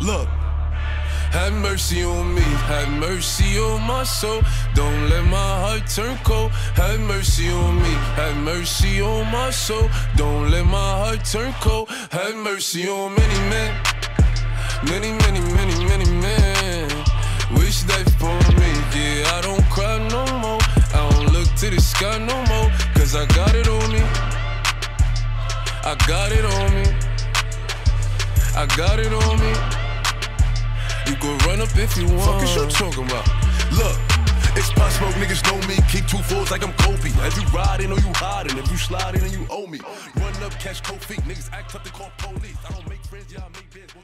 Look. Have mercy on me, have mercy on my soul. Don't let my heart turn cold. Have mercy on me, have mercy on my soul. Don't let my heart turn cold. Have mercy on many men, many, many, many, many men. Wish they for me, yeah, I don't cry no more. I don't look to the sky no more. Cause I got it on me, I got it on me, I got it on me. You can run up if you want. Fuck is you talking about? Look, it's Pop Smoke, niggas know me. Keep 2 fours like I'm Kofi. As you riding or you hiding, if you sliding and you owe me. Run up, catch Kofi. Niggas act up to call police. I don't make friends, y'all make bids.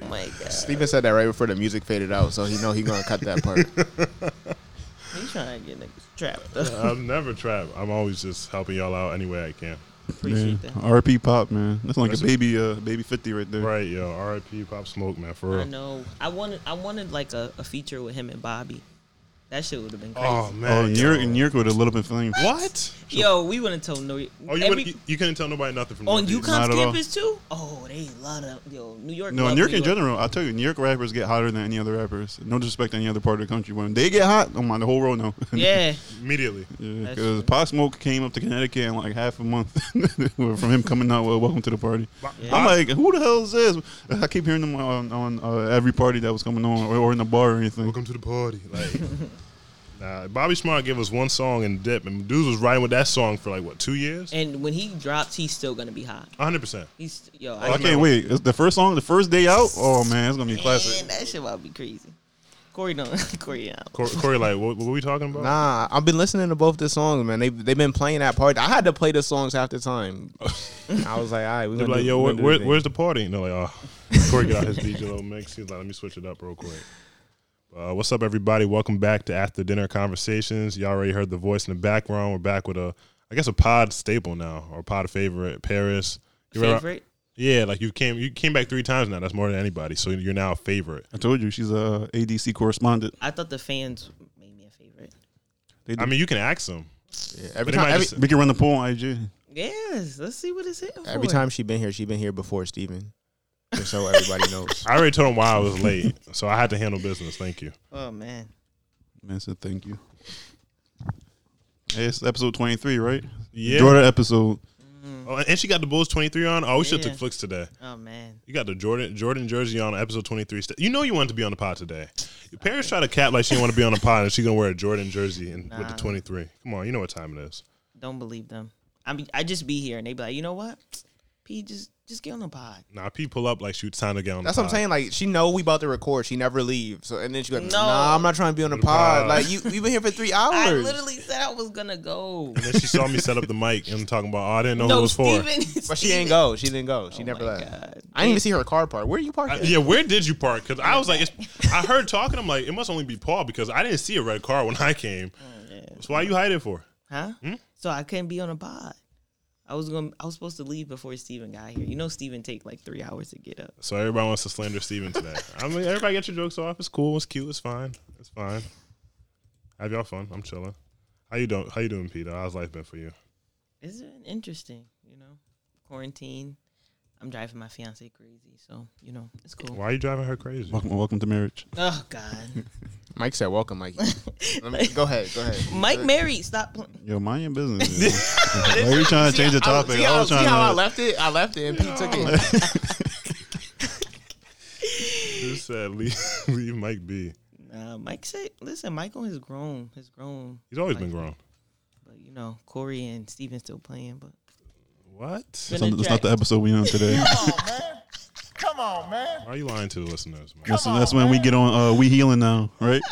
Oh my God. Steven said that right before the music faded out, so he know he gonna cut that part. He's trying to get niggas trapped. I'm never trapped. I'm always just helping y'all out any way I can. Appreciate man, that. R.I.P. Pop, man. That's like a baby, baby 50 right there. Right, yo. R.I.P. Pop Smoke, man. For real. I know. I wanted like a feature with him and Bobby. That shit would have been crazy. Oh man, New York would have lit up in flames. What? Yo, we wouldn't tell no. Oh, you couldn't tell nobody nothing from on UConn's campus too. Oh, they love them. Yo, New York. No, New York in general. I tell you, New York rappers get hotter than any other rappers. No disrespect to any other part of the country, but when they get hot, I'm on the whole road now. Yeah, immediately. Yeah, because Pop Smoke came up to Connecticut in like half a month from him coming out with "Welcome to the Party." Yeah. I'm like, who the hell is this? I keep hearing them on every party that was coming on, or in the bar or anything. Welcome to the party, like. Bobby Smart gave us one song and dip, and dudes was riding with that song for like what, 2 years. And when he drops, he's still gonna be hot. 100%. He's I can't wait. It's the first song, the first day out. Oh man, it's gonna be a classic. That shit about to be crazy. Corey don't. Corey out. Corey like, what we talking about? Nah, I've been listening to both the songs, man. They've been playing that party. I had to play the songs half the time. I was like, all right, we gonna like, do, yo, where's the party? And they're like, oh, Corey got out his DJ little mix. He's like, let me switch it up real quick. What's up, everybody? Welcome back to After Dinner Conversations. Y'all already heard the voice in the background. We're back with a pod staple now, or pod favorite, Paris. Favorite? Yeah, like you came back 3 times now. That's more than anybody. So you're now a favorite. I told you she's a ADC correspondent. I thought the fans made me a favorite. I mean, you can ask them. Yeah, we can run the poll on IG. Yes, let's see what it's here for. Every time she's been here before Steven. Just so everybody knows. I already told him why I was late, so I had to handle business. Thank you. Oh, man. Man said thank you. Hey, it's episode 23, right? Yeah. Jordan episode. Mm. Oh, and she got the Bulls 23 on. Oh, we should have took Flicks today. Oh, man. You got the Jordan jersey on episode 23. You know you wanted to be on the pod today. Your parents try to cap like she didn't want to be on the pod, and she's going to wear a Jordan jersey with the 23. Come on, you know what time it is. Don't believe them. I just be here, and they be like, you know what? P, just get on the pod. Nah, P pull up like she was trying to get on the pod. That's what I'm saying. Like, she know we about to record. She never leaves. So, and then she like, nah, I'm not trying to be on the pod. Like, you've been here for 3 hours. I literally said I was going to go. And then she saw me set up the mic and talking about, oh, I didn't know who it was for. But she didn't go. She didn't go. She never left. God. I didn't even see her car park. Where you parked? Yeah, where did you park? Because I was like, I heard talking. I'm like, it must only be Paul because I didn't see a red car when I came. Oh, yeah. So why you hiding for? Huh? Hmm? So I couldn't be on the pod. I was supposed to leave before Steven got here. You know Steven take like 3 hours to get up. So everybody wants to slander Steven today. I mean, everybody get your jokes off. It's cool. It's cute. It's fine. It's fine. Have y'all fun. I'm chilling. How you doing, Peter? How's life been for you? It's been interesting, you know. Quarantine. I'm driving my fiance crazy, so you know, it's cool. Why are you driving her crazy? Welcome to marriage. Oh God. Mike said, "Welcome, Mike." Go ahead. Mike married. Stop. Yo, mind your business. Why are you trying to change the topic? I left it, and Pete took it. You said, "Leave Mike be." Nah, Mike said, "Listen, Michael is grown. He's grown. He's always been grown." But you know, Corey and Steven still playing. But what? That's not the episode we on today. Come on, man. Come on, man. Why are you lying to the listeners, man? That's when we get on We Healing Now, right?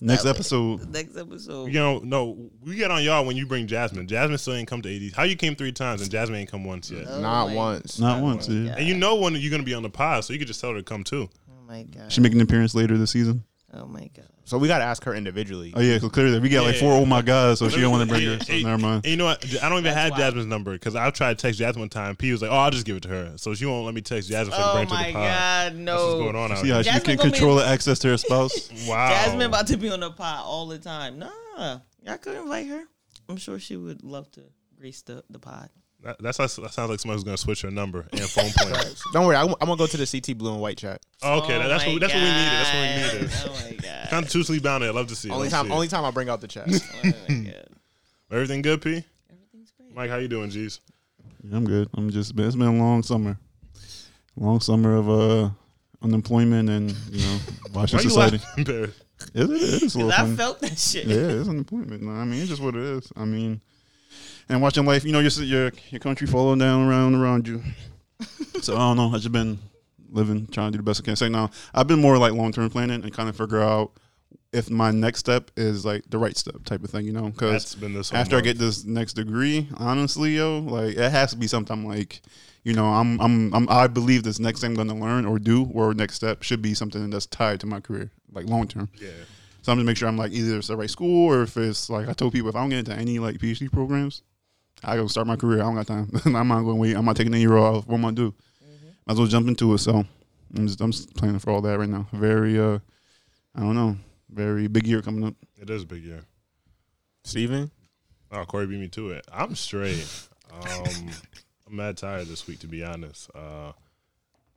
Next episode. You know, no, we get on y'all when you bring Jasmine. Jasmine still ain't come to AD. How you came 3 times and Jasmine ain't come once yet? Not once. Yeah. And you know when you're going to be on the pod, so you can just tell her to come too. Oh, my God. She making an appearance later this season? Oh, my God. So we got to ask her individually. Oh, yeah, because clearly we got like 4 oh, my God, so she don't want to bring her. So never mind. And you know what? I don't even have Jasmine's number because I tried to text Jasmine one time. P was like, oh, I'll just give it to her. So she won't let me text Jasmine for the branch of the pod. Oh, my God, no. That's what's going on out there. See how she can control the access to her spouse? Wow. Jasmine about to be on the pod all the time. Nah, I could invite her. I'm sure she would love to grace the pod. That sounds like somebody's going to switch her number and phone plans. Don't worry, I'm going to go to the CT blue and white chat. Oh, okay, that's what we needed. That's what we needed. Oh, my God. Constitutionally bound, I'd love to see it. Only time I bring out the chat. Oh, my God. Everything good, P? Everything's great. Mike, how you doing, G's? Yeah, I'm good. It's been a long summer. Long summer of unemployment and, watching society. It is a little funny. I felt that shit. Yeah, it's unemployment. No, it's just what it is. And watching life, your country falling down around you. So I don't know. I've just been living, trying to do the best I can. So now I've been more like long term planning and kind of figure out if my next step is like the right step type of thing, Because after I get this next degree, honestly, it has to be something like, I believe this next thing I'm gonna learn or do or next step should be something that's tied to my career, like long term. Yeah. So I'm gonna make sure I'm like either it's the right school or if it's like I told people if I don't get into any like PhD programs. I go start my career. I don't got time. I'm not going to wait. I'm not taking a year off. What am I going to do? Mm-hmm. Might as well jump into it. So I'm just planning for all that right now. Very, very big year coming up. It is a big year. Steven? Oh, Corey beat me to it. I'm straight. I'm mad tired this week, to be honest. The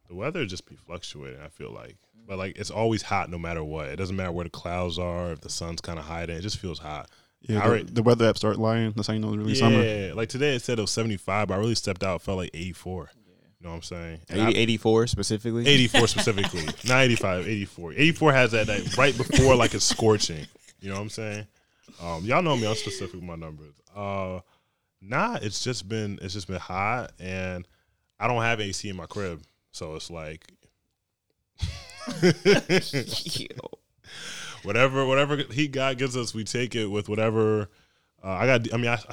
weather just be fluctuating, I feel like. But, it's always hot no matter what. It doesn't matter where the clouds are, if the sun's kind of hiding. It just feels hot. Yeah, the weather app start lying. That's how you know it's really summer. Yeah, like today it said it was 75, but I really stepped out. It felt like 84. Yeah. You know what I'm saying? 84 specifically? 84 specifically. Not 85, 84. 84 has that right before like it's scorching. You know what I'm saying? Y'all know me. I'm specific with my numbers. It's just been hot, and I don't have AC in my crib. So it's like... Whatever he got gives us, we take it with whatever. I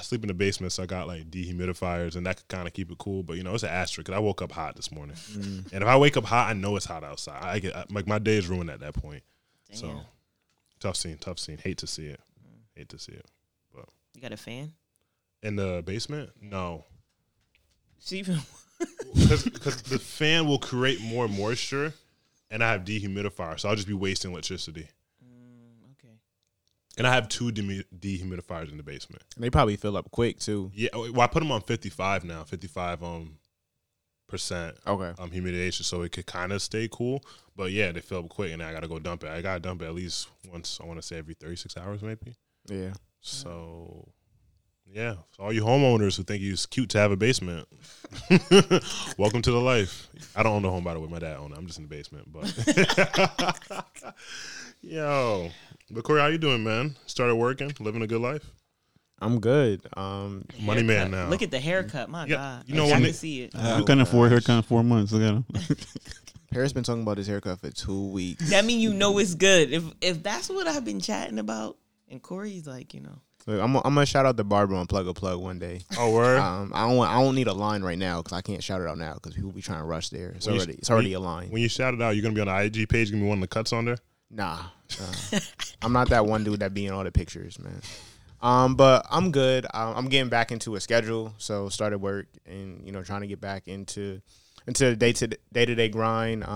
sleep in the basement, so I got like dehumidifiers, and that could kind of keep it cool. But it's an asterisk because I woke up hot this morning, and if I wake up hot, I know it's hot outside. My day is ruined at that point. Damn. So tough scene. Hate to see it. But you got a fan in the basement? No. Because the fan will create more moisture, and I have dehumidifier, so I'll just be wasting electricity. And I have two dehumidifiers in the basement. And they probably fill up quick, too. Yeah. Well, I put them on 55 now, 55 percent humidity, so it could kind of stay cool. But, yeah, they fill up quick, and I got to go dump it. I got to dump it at least once, I want to say every 36 hours maybe. Yeah. So, yeah. So all you homeowners who think it's cute to have a basement, welcome to the life. I don't own a home, by the way. My dad owned it. I'm just in the basement. But yo. But Corey, how you doing, man? Started working, living a good life. I'm good. Money haircut. Man now. Look at the haircut, my God! You know I can see it. You can afford haircut 4 months. Look at him. Paris been talking about his haircut for 2 weeks. That mean it's good. If that's what I've been chatting about, and Corey's like, Look, I'm gonna shout out the barber on Plug a Plug one day. Oh, word. I don't need a line right now because I can't shout it out now because people be trying to rush there. It's already a line. When you shout it out, you're gonna be on the IG page. Give me one of the cuts on there. Nah, I'm not that one dude that be in all the pictures, man. But I'm good. I'm getting back into a schedule, so started work and trying to get back into the day-to-day grind.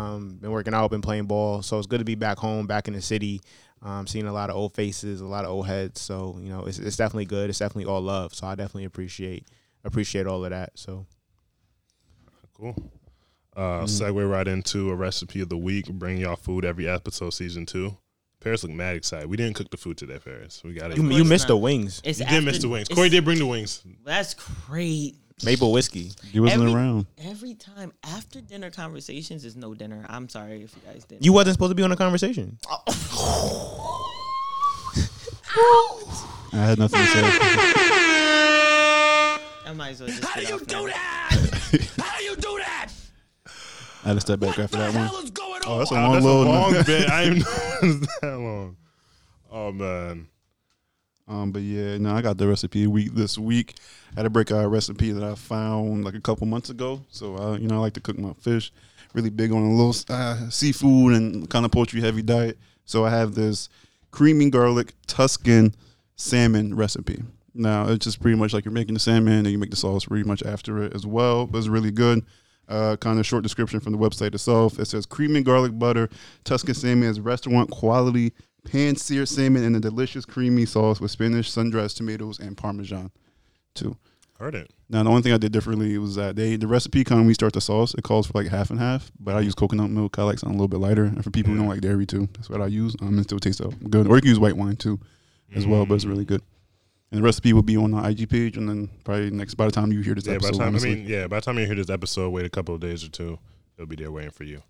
Been working out, been playing ball, so it's good to be back home, back in the city. Seeing a lot of old faces, a lot of old heads. So it's definitely good. It's definitely all love. So I definitely appreciate all of that. So cool. Segue right into a recipe of the week. Bring y'all food every episode, season 2. Paris looked mad excited. We didn't cook the food today, Paris. We got it. You missed the wings. You did miss the wings. Corey did bring the wings. That's great. Maple whiskey. You wasn't around. Every time after dinner conversations is no dinner. I'm sorry if you guys didn't. You wasn't supposed to be on a conversation. I had nothing to say. I might as well just how do you do that? How do you do that? I had to step back after that one. Oh, that's a long bit. I didn't know it was that long. Oh, man. But, yeah, I got the recipe this week. I had to break out a recipe that I found, a couple months ago. So, I like to cook my fish. Really big on a little seafood and kind of poultry-heavy diet. So I have this creamy garlic Tuscan salmon recipe. Now, it's just pretty much like you're making the salmon and you make the sauce pretty much after it as well. But it's really good. Kind of short description from the website itself. It says cream and garlic butter, Tuscan salmon is restaurant quality, pan-seared salmon in a delicious creamy sauce with Spanish sun-dried tomatoes and Parmesan, too. Heard it. Now, the only thing I did differently was that the recipe kind of, we start the sauce, it calls for like half and half, but I use coconut milk. I like something a little bit lighter. And for people who don't like dairy too, that's what I use. It still tastes good. Or you can use white wine too as well, but it's really good. And the recipe will be on our IG page, and then probably next, by the time you hear this episode. By the time you hear this episode, wait a couple of days or two. It'll be there waiting for you.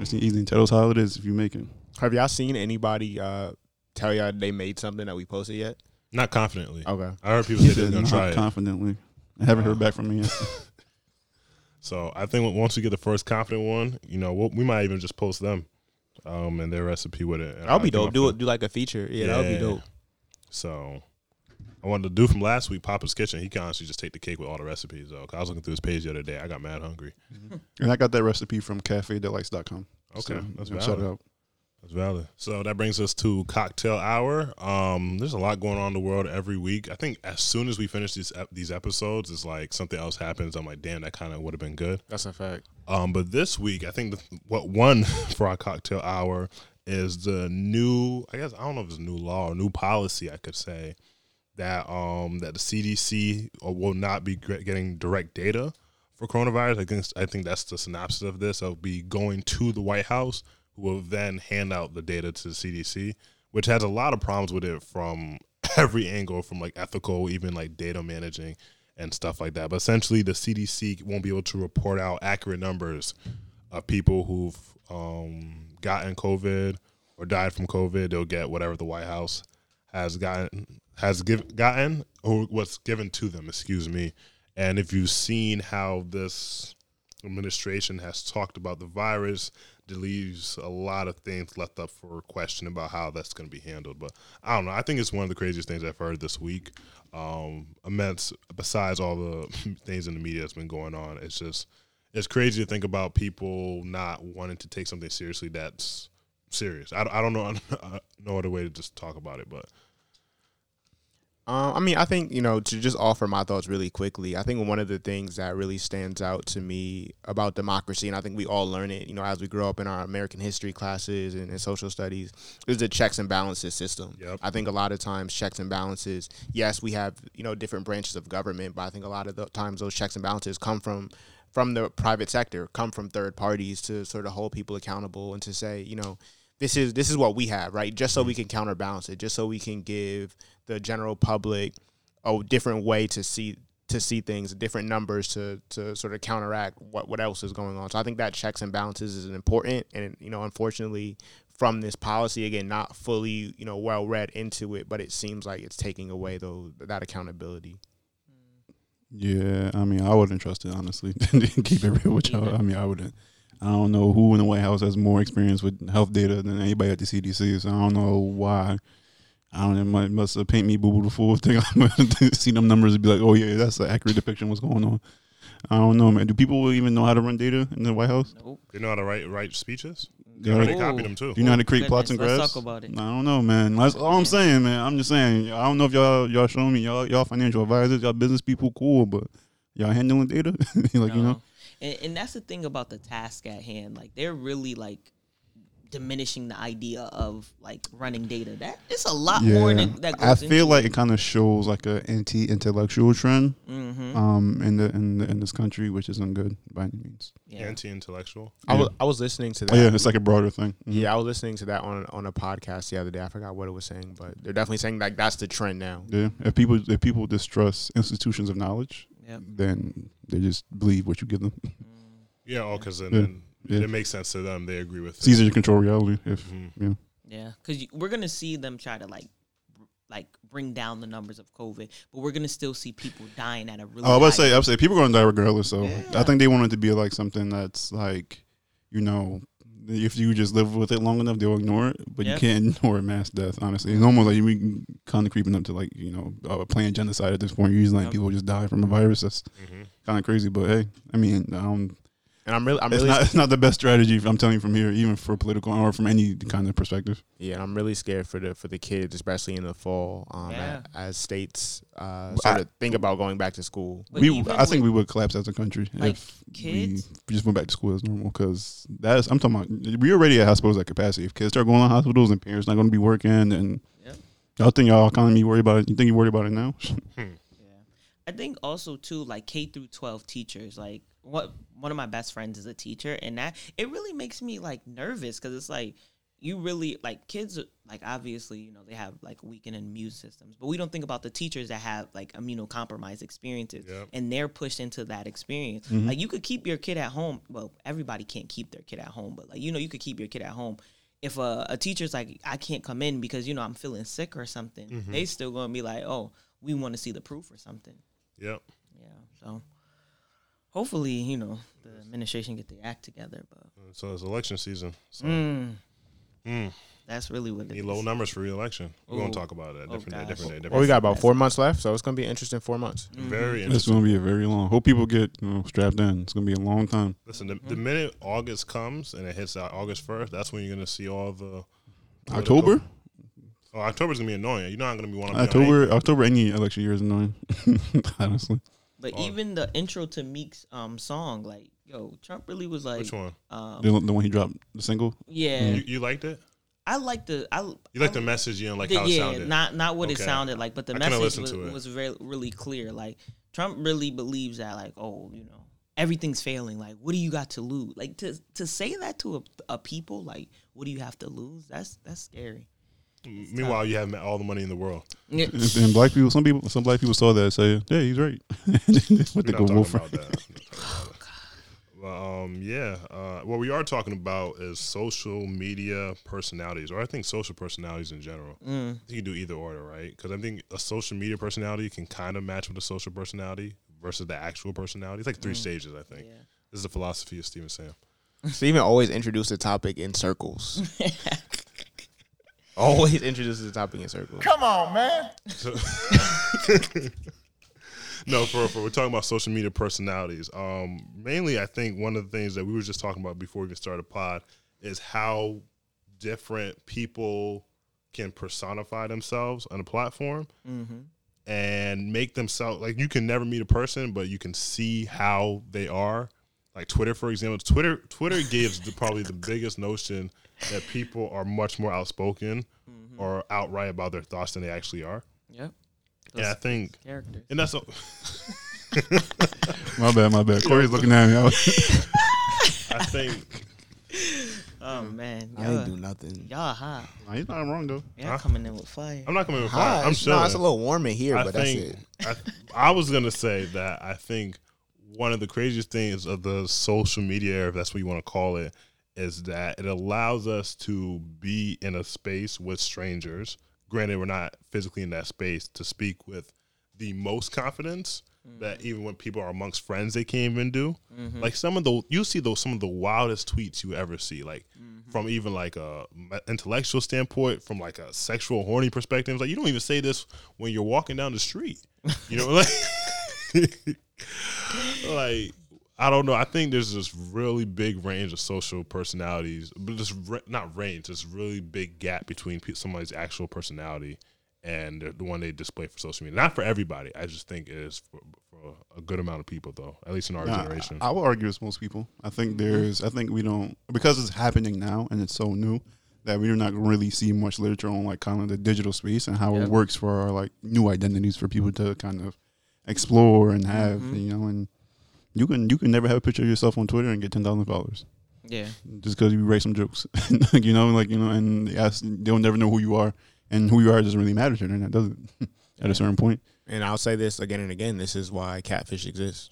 It's easy. Tell us how it is if you make it. Have y'all seen anybody tell y'all they made something that we posted yet? Not confidently. Okay. I heard people say they're going to try it. Not confidently. I haven't heard back from me yet. So I think once we get the first confident one, you know, we might even just post them and their recipe with it. That'll be dope. Do like a feature. Yeah, that'll be dope. So I wanted to do from last week, Papa's Kitchen. He can honestly just take the cake with all the recipes, though. Cause I was looking through his page the other day. I got mad hungry. Mm-hmm. And I got that recipe from cafedelights.com. Okay. So that's valid. Shout it out. That's valid. So that brings us to cocktail hour. There's a lot going on in the world every week. I think as soon as we finish these episodes, it's like something else happens. I'm like, damn, that kind of would have been good. That's a fact. But this week, I think what won for our cocktail hour is the new, I guess, I don't know if it's a new law or new policy, I could say, that the CDC will not be getting direct data for coronavirus. I think that's the synopsis of this. It'll be going to the White House, who will then hand out the data to the CDC, which has a lot of problems with it from every angle, from like ethical, even like data managing and stuff like that. But essentially, the CDC won't be able to report out accurate numbers of people who've gotten COVID or died from COVID. They'll get whatever the White House has gotten or what's given to them, and if you've seen how this administration has talked about the virus, it leaves a lot of things left up for question about how that's going to be handled. But I don't know, I think it's one of the craziest things I've heard this week. Besides all the things in the media that's been going on, it's crazy to think about people not wanting to take something seriously that's serious. I don't know no other way to just talk about it, but I think, you know, to just offer my thoughts really quickly, I think one of the things that really stands out to me about democracy, and I think we all learn it, you know, as we grow up in our American history classes and social studies, is the checks and balances system. Yep. I think a lot of times checks and balances, yes, we have, you know, different branches of government, but I think a lot of the times those checks and balances come from the private sector, come from third parties to sort of hold people accountable and to say, you know, this is what we have, right? Just so we can counterbalance it, just so we can give the general public a different way to see things, different numbers to sort of counteract what else is going on. So I think that checks and balances is important. And, you know, unfortunately from this policy, again, not fully, you know, well read into it, but it seems like it's taking away that accountability. Yeah, I mean, I wouldn't trust it, honestly. Keep it real with y'all. I mean, I wouldn't. I don't know who in the White House has more experience with health data than anybody at the CDC, so I don't know why. I don't know, it must have paint me boo-boo the fool. I'm going to see them numbers and be like, oh, yeah, that's an accurate depiction of what's going on. I don't know, man. Do people even know how to run data in the White House? Nope. They know how to write speeches? They copy them, too. Do you know how to create plots and graphs? Let's talk about it. I don't know, man. That's all I'm saying, man. I'm just saying. I don't know if y'all showing me. Y'all financial advisors, y'all business people, cool, but y'all handling data? You know? And that's the thing about the task at hand. Like, they're really, like, diminishing the idea of, like, running data. That it's a lot more that goes into it. I feel like it kind of shows, like, an anti-intellectual trend in this country, which isn't good by any means. Yeah. Anti-intellectual? Yeah. I was listening to that. Oh, yeah, it's like a broader thing. Mm-hmm. Yeah, I was listening to that on a podcast the other day. I forgot what it was saying, but they're definitely saying, like, that's the trend now. Yeah, if people distrust institutions of knowledge, yep, then they just believe what you give them. Yeah, because then it makes sense to them. They agree with it. It's easier to control reality. Because we're going to see them try to, like bring down the numbers of COVID, but we're going to still see people dying at a really I would say people are going to die regardless. So yeah. I think they want it to be, like, something that's, like, you know, if you just live with it long enough, they'll ignore it. But you can't ignore mass death, honestly. It's almost like we kind of creeping up to, like, you know, planned genocide at this point. Usually, like, people just die from a virus. That's kind of crazy. But, hey, I mean, and it's not the best strategy, I'm telling you, from here, even for political or from any kind of perspective. Yeah, I'm really scared for the kids, especially in the fall, as states sort of think about going back to school. I think we would collapse as a country, like, if kids, we just went back to school as normal, because I'm talking about, we're already at hospitals at capacity. If kids start going to hospitals and parents not going to be working, and y'all think y'all kind of be worried about it. You think you're worried about it now? I think also too, like K through 12 teachers, like one of my best friends is a teacher, and that it really makes me like nervous, because it's like you really like kids, like obviously, you know, they have like weakened immune systems, but we don't think about the teachers that have like immunocompromised experiences, yep. and they're pushed into that experience. Mm-hmm. Like you could keep your kid at home. Well, everybody can't keep their kid at home, but like, you know, you could keep your kid at home. If a teacher's like, I can't come in because, you know, I'm feeling sick or something, mm-hmm. they still going to be like, oh, we want to see the proof or something. Yep. Yeah. So hopefully, you know, the administration get their act together. But so it's election season. So. That's really what it is. Need low numbers for re-election. We're going to talk about that different day. Well, we got about 4 months left, so it's going to be an interesting 4 months. Mm-hmm. Very interesting. It's going to be a very long. Hope people get strapped in. It's going to be a long time. Listen, the minute August comes and it hits August 1st, that's when you're going to see all the October? Oh, October's going to be annoying. You're not going to be one of them. October, any election year is annoying, honestly. But even the intro to Meek's song, like, yo, Trump really was like... Which one? The one he dropped, the single? Yeah. Mm-hmm. You liked it? I liked the message, you know, like how it sounded. Yeah, not what it sounded like, but the message was very, really clear. Like, Trump really believes that, like, oh, you know, everything's failing. Like, what do you got to lose? Like, to say that to a people, like, what do you have to lose? That's scary. Meanwhile, you have all the money in the world. Yeah. And black people, some black people saw that and say, yeah, he's right. What they go wolf about that. What we are talking about is social media personalities, or I think social personalities in general. You can do either order, right? Because I think a social media personality can kind of match with a social personality versus the actual personality. It's like three stages, I think. Yeah. This is the philosophy of Steven Sam. Steven always introduced the topic in circles. Always introduces the topic in circles. Come on, man. No, for we're talking about social media personalities. Mainly, I think one of the things that we were just talking about before we even started pod is how different people can personify themselves on a platform and make themselves, like, you can never meet a person, but you can see how they are. Like Twitter, for example. Twitter gives probably the biggest notion that people are much more outspoken or outright about their thoughts than they actually are. Yep. Yeah, I think characters. And that's all. My bad. Corey's looking at me. I think. Oh man, I ain't do nothing. Y'all hot. Nah, he's not wrong though. Yeah, coming in with fire. I'm not coming in with fire. I'm sure. No, it's a little warm in here, but that's it. I was gonna say that I think one of the craziest things of the social media era, if that's what you want to call it, is that it allows us to be in a space with strangers. Granted, we're not physically in that space, to speak with the most confidence that even when people are amongst friends, they can't even do. Mm-hmm. Like some of the wildest tweets you ever see, like from even like a intellectual standpoint, from like a sexual horny perspective. Like you don't even say this when you're walking down the street, you know, like, like. I don't know. I think there's this really big range of social personalities, but this really big gap between somebody's actual personality and the one they display for social media. Not for everybody. I just think it is for a good amount of people, though, at least in our generation. I would argue it's most people. I think we don't, because it's happening now and it's so new, that we do not really see much literature on like kind of the digital space and how it works for our, like, new identities for people to kind of explore and have, you know, and You can never have a picture of yourself on Twitter and get 10,000 followers. Yeah, just because you write some jokes, you know, and they'll never know who you are, and who you are doesn't really matter to them. That doesn't at a certain point. And I'll say this again and again: this is why catfish exists.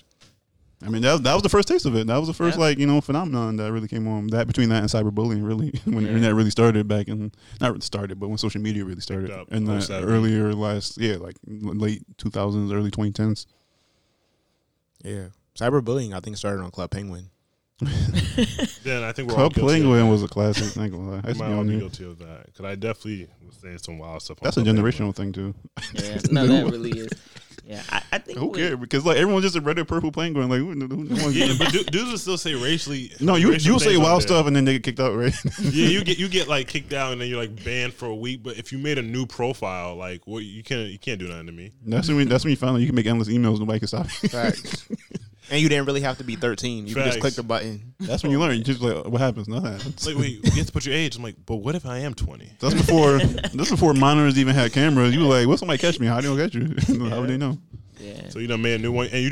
I mean, that was the first taste of it. That was the first phenomenon that really came on. That between that and cyberbullying, really, when the internet really started back in, not really started, but when social media really started in the late 2000s, early 2010s. Yeah. Cyberbullying, I think, started on Club Penguin. Then I think we're Club Penguin was a classic. I used to be guilty of that because I definitely was saying some wild stuff. That's a generational thing too. Yeah, no, that really is. Yeah, I think. Who cares? Because like everyone's just a red purple penguin. Like, who but dudes will still say racially. No, you'll say wild stuff and then they get kicked out, right? Yeah, you get like kicked out and then you're like banned for a week. But if you made a new profile, like, well, you can't do nothing to me. That's when you find out you can make endless emails. Nobody can stop you. Facts. And you didn't really have to be 13. You could just click the button. That's when you learn. You just like, what happens? Nothing happens. Like, wait, you have to put your age. I'm like, but what if I am 20? That's before monitors even had cameras. You were like, will somebody catch me? How do they catch you? How would they know? Yeah. Yeah. So you done made a new one, and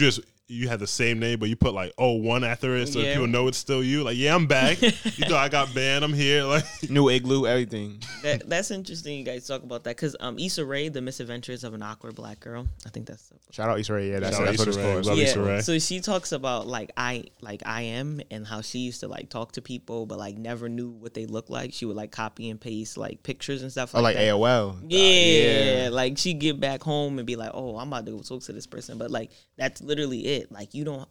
you had the same name, but you put like 01 after it, so yeah, people know it's still you. Like, yeah, I'm back. You thought I got banned. I'm here. Like new igloo, everything. That's interesting. You guys talk about that because Issa Rae, The Misadventures of an Awkward Black Girl. I think that's shout out Issa Rae. Yeah, that's what it's called. Love Issa Rae. So she talks about I am and how she used to like talk to people, but like never knew what they looked like. She would like copy and paste like pictures and stuff. Like that. AOL. Yeah, like she'd get back home and be like, oh, I'm about to go talk to this person, but like that's literally it. Like you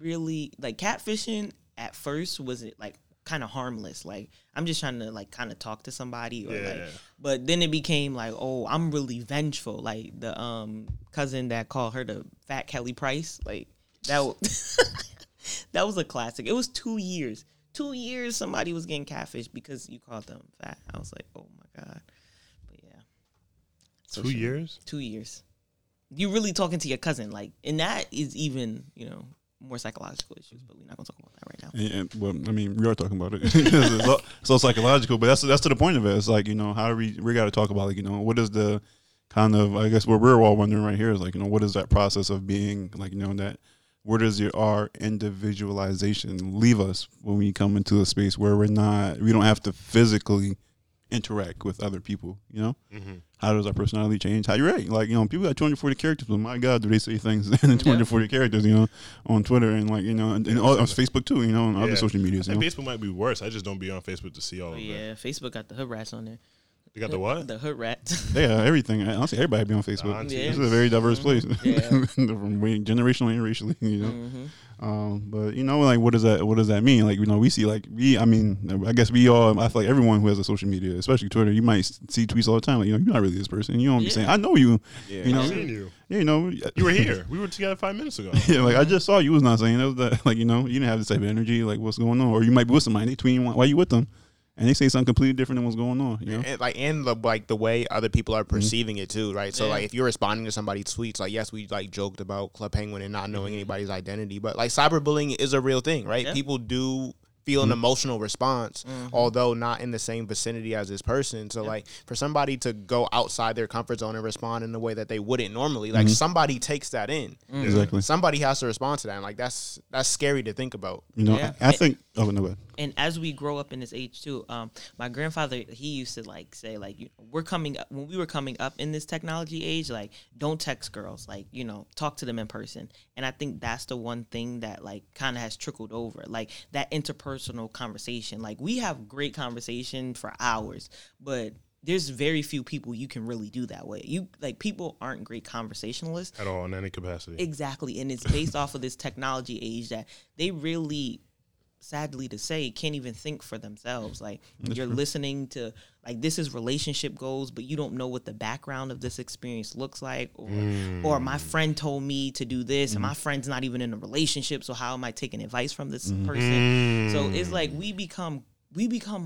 really like catfishing at first was like kind of harmless. Like I'm just trying to like kind of talk to somebody or like, but then it became like, oh, I'm really vengeful. Like the cousin that called her the fat Kelly Price. Like that that was a classic. It was 2 years. 2 years somebody was getting catfished because you called them fat. I was like, oh my God. But yeah. So 2 years? 2 years. You're really talking to your cousin, like, and that is even, you know, more psychological issues, but we're not going to talk about that right now. And, well, I mean, we are talking about it. So psychological, but that's to the point of it. It's like, you know, how we got to talk about, like, you know, what is the kind of, I guess what we're all wondering right here is like, you know, what is that process of being, like, you know, that where does our individualization leave us when we come into a space where we don't have to physically interact with other people, you know? Mm-hmm. How does our personality change? How you right? Like, you know, people got 240 characters, but my God, do they say things in 240 characters, you know, on Twitter and like, you know, and on Facebook too, you know, on other social medias. And Facebook might be worse. I just don't be on Facebook to see all of that. Yeah, Facebook got the hood rats on there. They got the what? The hood rats. Yeah, everything. Honestly, everybody be on Facebook. This is a very diverse place. Yeah. From generationally and racially, you know. Mm-hmm. But you know, like, what does that mean? Like, you know, we see like I feel like everyone who has a social media, especially Twitter, you might see tweets all the time. Like, you know, you're not really this person. You don't be saying, I know you. Yeah, you know, I've seen you. Yeah, you know, you were here. We were together 5 minutes ago. Yeah, like I just saw you was not saying that. Like, you know, you didn't have this type of energy. Like, what's going on? Or you might be with somebody. They tweet, why you with them? And they say something completely different than what's going on, you know? And the way other people are perceiving it, too, right? So, if you're responding to somebody's tweets, like, yes, we, like, joked about Club Penguin and not knowing anybody's identity. But, like, cyberbullying is a real thing, right? Yeah. People do feel an emotional response, although not in the same vicinity as this person. So, for somebody to go outside their comfort zone and respond in the way that they wouldn't normally, like, somebody takes that in. Mm. Exactly. Somebody has to respond to that. And, like, that's scary to think about. You know, I think... Oh, no way. And as we grow up in this age too, my grandfather, he used to like say like, you know, when we were coming up in this technology age, like don't text girls, like, you know, talk to them in person. And I think that's the one thing that like kind of has trickled over, like that interpersonal conversation. Like we have great conversation for hours, but there's very few people you can really do that way. You like people aren't great conversationalists at all in any capacity. Exactly. And it's based off of this technology age that they really, sadly to say, can't even think for themselves. Like you're listening to like this is relationship goals, but you don't know what the background of this experience looks like, or my friend told me to do this, and my friend's not even in a relationship, so how am I taking advice from this person? So it's like we become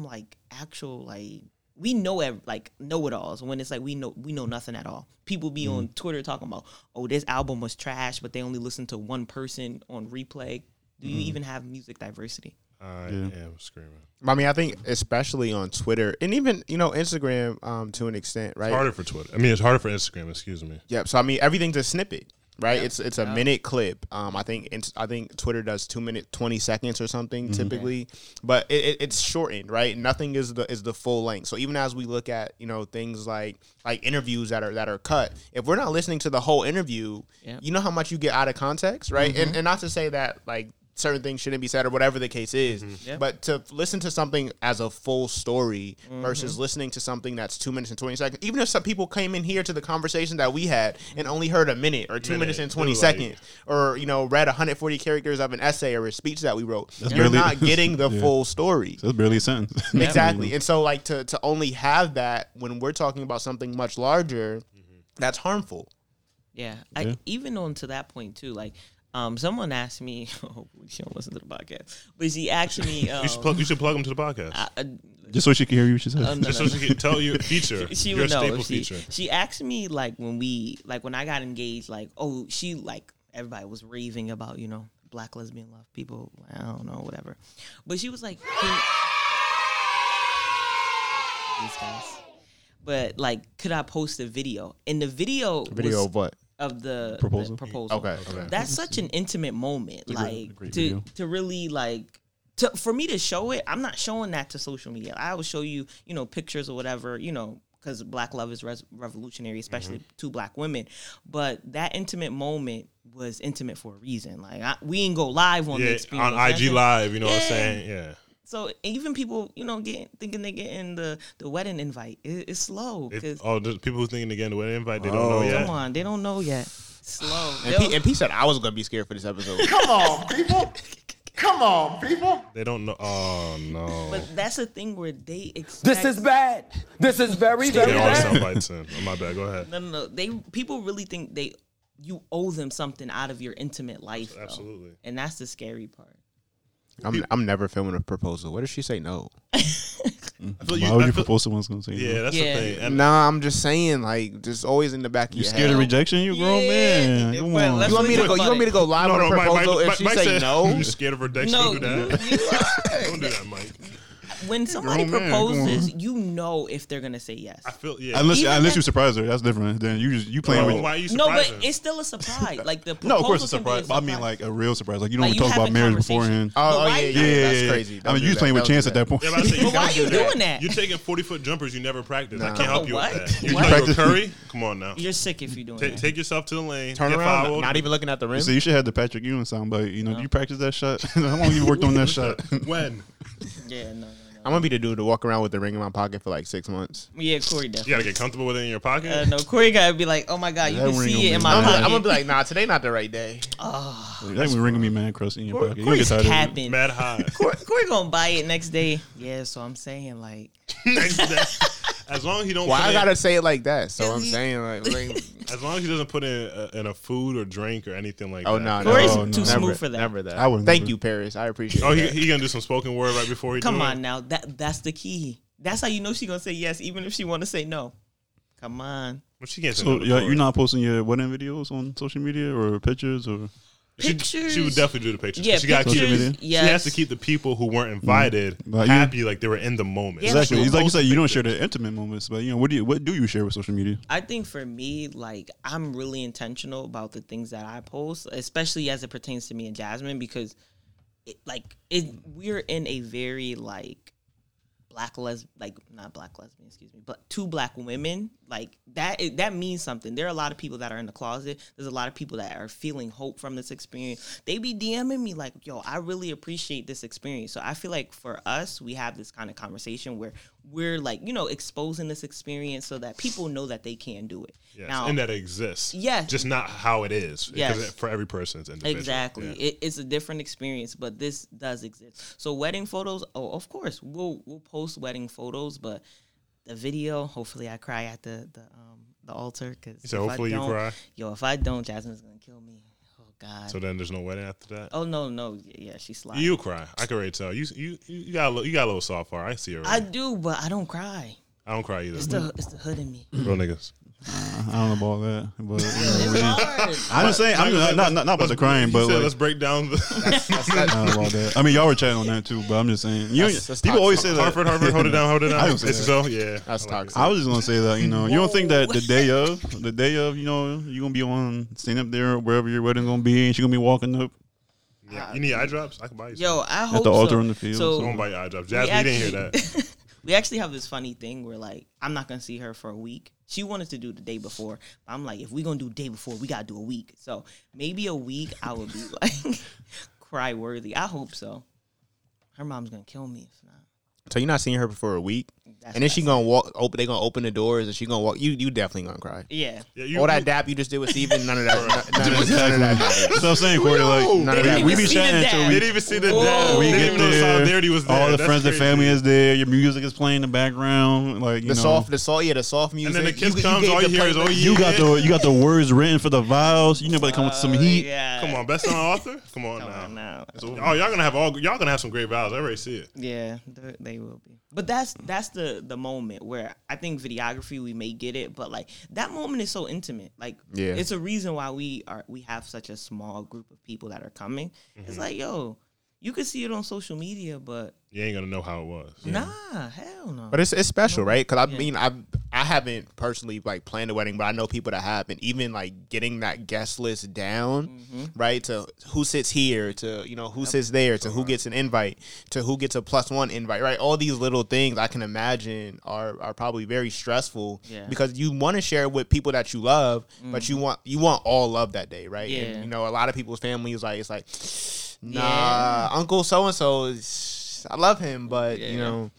like actual like we know like know-it-alls when it's like we know nothing at all. People be on Twitter talking about, oh, this album was trash, but they only listened to one person on replay. Do you even have music diversity? I am screaming. I mean, I think especially on Twitter and even, you know, Instagram to an extent, right? It's harder for Twitter. I mean, it's harder for Instagram, excuse me. Yeah, so I mean, everything's a snippet, right? Yep. It's a minute clip. I think Twitter does 2 minutes, 20 seconds or something typically, but it's shortened, right? Nothing is the full length. So even as we look at, you know, things like interviews that are cut, if we're not listening to the whole interview, you know how much you get out of context, right? And not to say that like certain things shouldn't be said or whatever the case is. But to listen to something as a full story versus listening to something that's 2 minutes and 20 seconds, even if some people came in here to the conversation that we had and only heard a minute or 2 minutes and 20 seconds or, you know, read 140 characters of an essay or a speech that we wrote, you're not getting the full story. So that's barely a sentence. Exactly. And so like to only have that when we're talking about something much larger, that's harmful. Yeah. Even on to that point too, like, someone asked me, oh, she don't listen to the podcast, but she asked me... you should plug them to the podcast. Just so she can hear you what she says. No. So she can tell you a feature. You're a staple feature. She asked me, like, when I got engaged, like, oh, she, like, everybody was raving about, you know, black lesbian love, people, I don't know, whatever. But she was like... These guys. But, like, could I post a video? And the video was... Video of what? of the proposal. Okay. That's such an intimate moment. For me to show it, I'm not showing that to social media. I will show you, you know, pictures or whatever, you know, because Black love is revolutionary, especially to Black women. But that intimate moment was intimate for a reason. Like, we ain't go live on the experience. On IG Live, you know what I'm saying? Yeah. So even people, you know, thinking they getting the wedding invite, it's slow. The people who thinking they getting the wedding invite, they don't know yet. Come on, they don't know yet. Slow. And P said I was gonna be scared for this episode. Come on, people. They don't know. Oh, no. But that's the thing where they expect... This is bad. This is very, very bad. They always sound bites in. My bad. Go ahead. No. People really think you owe them something out of your intimate life. Absolutely. Though. And that's the scary part. I'm never filming a proposal. What if she say no? Why would you propose someone's going to say no? Yeah, that's the thing. And I'm just saying, like, just always in the back of your head. You scared of rejection? You grown man. Come on. You want me to go live on a proposal if she say no? You scared of rejection? No, do that. Don't do that, Mike. When somebody proposes, you know if they're gonna say yes. I feel unless you surprise her, that's different. Then you playing with. Why are you surprising? No, but it's still a surprise. Like the proposal, no, of course it's a surprise. But I mean, like a real surprise. Like you don't even talk about marriage beforehand. Oh yeah, that's crazy. I mean, you playing with chance at that point. Yeah, but why are you doing that? You're taking 40-foot jumpers you never practiced. I can't help you with that. You practice Curry? Come on now. You're sick if you're doing that. Take yourself to the lane. Turn around. Not even looking at the rim. So you should have the Patrick Ewing soundbite. You know, you practice that shot. How long you worked on that shot? When? Yeah, no. I'm gonna be the dude to walk around with the ring in my pocket for like 6 months. Yeah, Corey definitely. You gotta get comfortable with it in your pocket. No, Corey gotta be like, oh my god, you can see it in my pocket. I'm gonna be like, nah, today not the right day. Oh, that ring gonna be mad crusty in your pocket. Corey's capping. Mad high. Corey gonna buy it next day. Yeah, so I'm saying like next day. As long as he don't. Well, I gotta say it like that. So I'm saying like as long as he doesn't put in a food or drink or anything like that. Oh no, Corey's too smooth for that. Never that. Thank you, Paris. I appreciate it. Oh, he gonna do some spoken word right before he. Come on now. That's the key. That's how you know she gonna say yes, even if she wanna say no. Come on. But she can't say no. You're not posting your wedding videos on social media or pictures or. She would definitely do the pictures. Yeah, she got cute. Yes. She has to keep the people who weren't invited happy, like they were in the moment. Yeah, exactly. It's like you said, you don't share the intimate moments, but you know what do you share with social media? I think for me, like I'm really intentional about the things that I post, especially as it pertains to me and Jasmine, because we're in a very but two Black women, like that means something. There are a lot of people that are in the closet. There's a lot of people that are feeling hope from this experience. They be DMing me like, yo, I really appreciate this experience. So I feel like for us, we have this kind of conversation where we're like, you know, exposing this experience so that people know that they can do it. Yes, now, and that it exists. Yes. Just not how it is. Yes. Because for every person, it's individual. Exactly. Yeah. It's a different experience, but this does exist. So wedding photos, of course, we'll post wedding photos, but the video. Hopefully, I cry at the altar. So hopefully you cry. Yo, if I don't, Jasmine's gonna kill me. Oh God. So then there's no wedding after that. Oh no, yeah, she's sliding. You cry. I can already tell. You got a little soft heart. I see her. I do, but I don't cry. I don't cry either. It's the hood in me. Real niggas. I don't know about all that, but I'm just saying I'm not about the crying, but like, let's break down. That's not about that. I mean, y'all were chatting on that too, but I'm just saying. That's people toxic. Always say that Harvard, hold it down. I don't say that. So yeah, that's toxic. I was just gonna say that you don't think that the day of you know you are gonna be on stand up there wherever your wedding's gonna be, and she's gonna be walking up. Yeah, you need eye drops. I can buy you. Yo, I hope at the altar in the field. So don't buy your eye drops. Jasmine, you didn't hear that. We actually have this funny thing where, like, I'm not going to see her for a week. She wanted to do the day before. I'm like, if we're going to do day before, we got to do a week. So maybe a week I would be, like, cry-worthy. I hope so. Her mom's going to kill me if not. So you're not seeing her for a week? That's and then she going to walk, they're going to open the doors, and she going to walk. You definitely going to cry. Yeah. All that dap you just did with Steven, none of that. none of that. That's what I'm saying, Corey. Like, none of that. We be chatting until we didn't even see the dap. We get there. Was there. All the friends and family is there. Your music is playing in the background. Like, you know. The soft music. And then the kiss comes, all you hear is, oh, you got the words written for the vows. You know, but come with some heat. Come on, best song author? Come on now. Oh, y'all going to have some great vows. I already see it. Yeah, they will be. But that's the moment where I think videography, we may get it, but like that moment is so intimate. Like it's a reason why we have such a small group of people that are coming. Mm-hmm. It's like, yo, You could see it on social media, but you ain't gonna know how it was. Yeah. Nah, hell no. But it's special, right? Because I mean, I haven't personally like planned a wedding, but I know people that have, and even like getting that guest list down, right? To who sits here, to you know who sits there, to who gets an invite, to who gets a +1 invite, right? All these little things I can imagine are probably very stressful because you want to share with people that you love, but you want all love that day, right? Yeah. And, you know, a lot of people's families like it's like. Nah, Uncle so and so, I love him, but you know,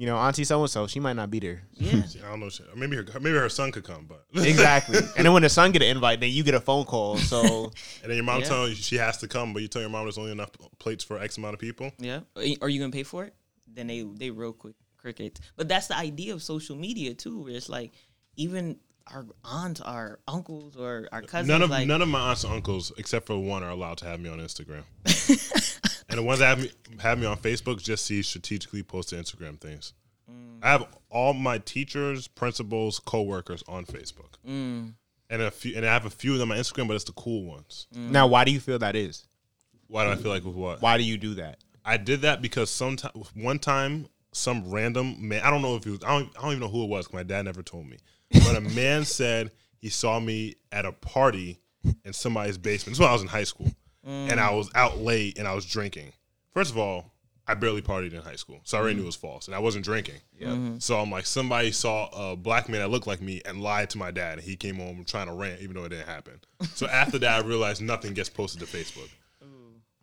Auntie so and so, she might not be there. Yeah, I don't know. Maybe her son could come, but exactly. And then when the son get an invite, then you get a phone call. So and then your mom telling you she has to come, but you tell your mom there's only enough plates for X amount of people. Yeah, are you gonna pay for it? Then they real quick crickets. But that's the idea of social media too, where it's like even. Our aunts, our uncles, or our cousins. None of my aunts and uncles, except for one, are allowed to have me on Instagram. And the ones that have me on Facebook just see strategically post to Instagram things. I have all my teachers, principals, coworkers on Facebook, and I have a few of them on Instagram, but it's the cool ones. Now, why do you feel that is? Why do I feel like with what? Why do you do that? I did that because one time, some random man. I don't know if he was. I don't even know who it was. 'Cause my dad never told me. But a man said he saw me at a party in somebody's basement. This is when I was in high school. And I was out late and I was drinking. First of all, I barely partied in high school. So I already knew it was false. And I wasn't drinking. Yep. So I'm like, somebody saw a black man that looked like me and lied to my dad. And he came home trying to rant, even though it didn't happen. So after that, I realized nothing gets posted to Facebook.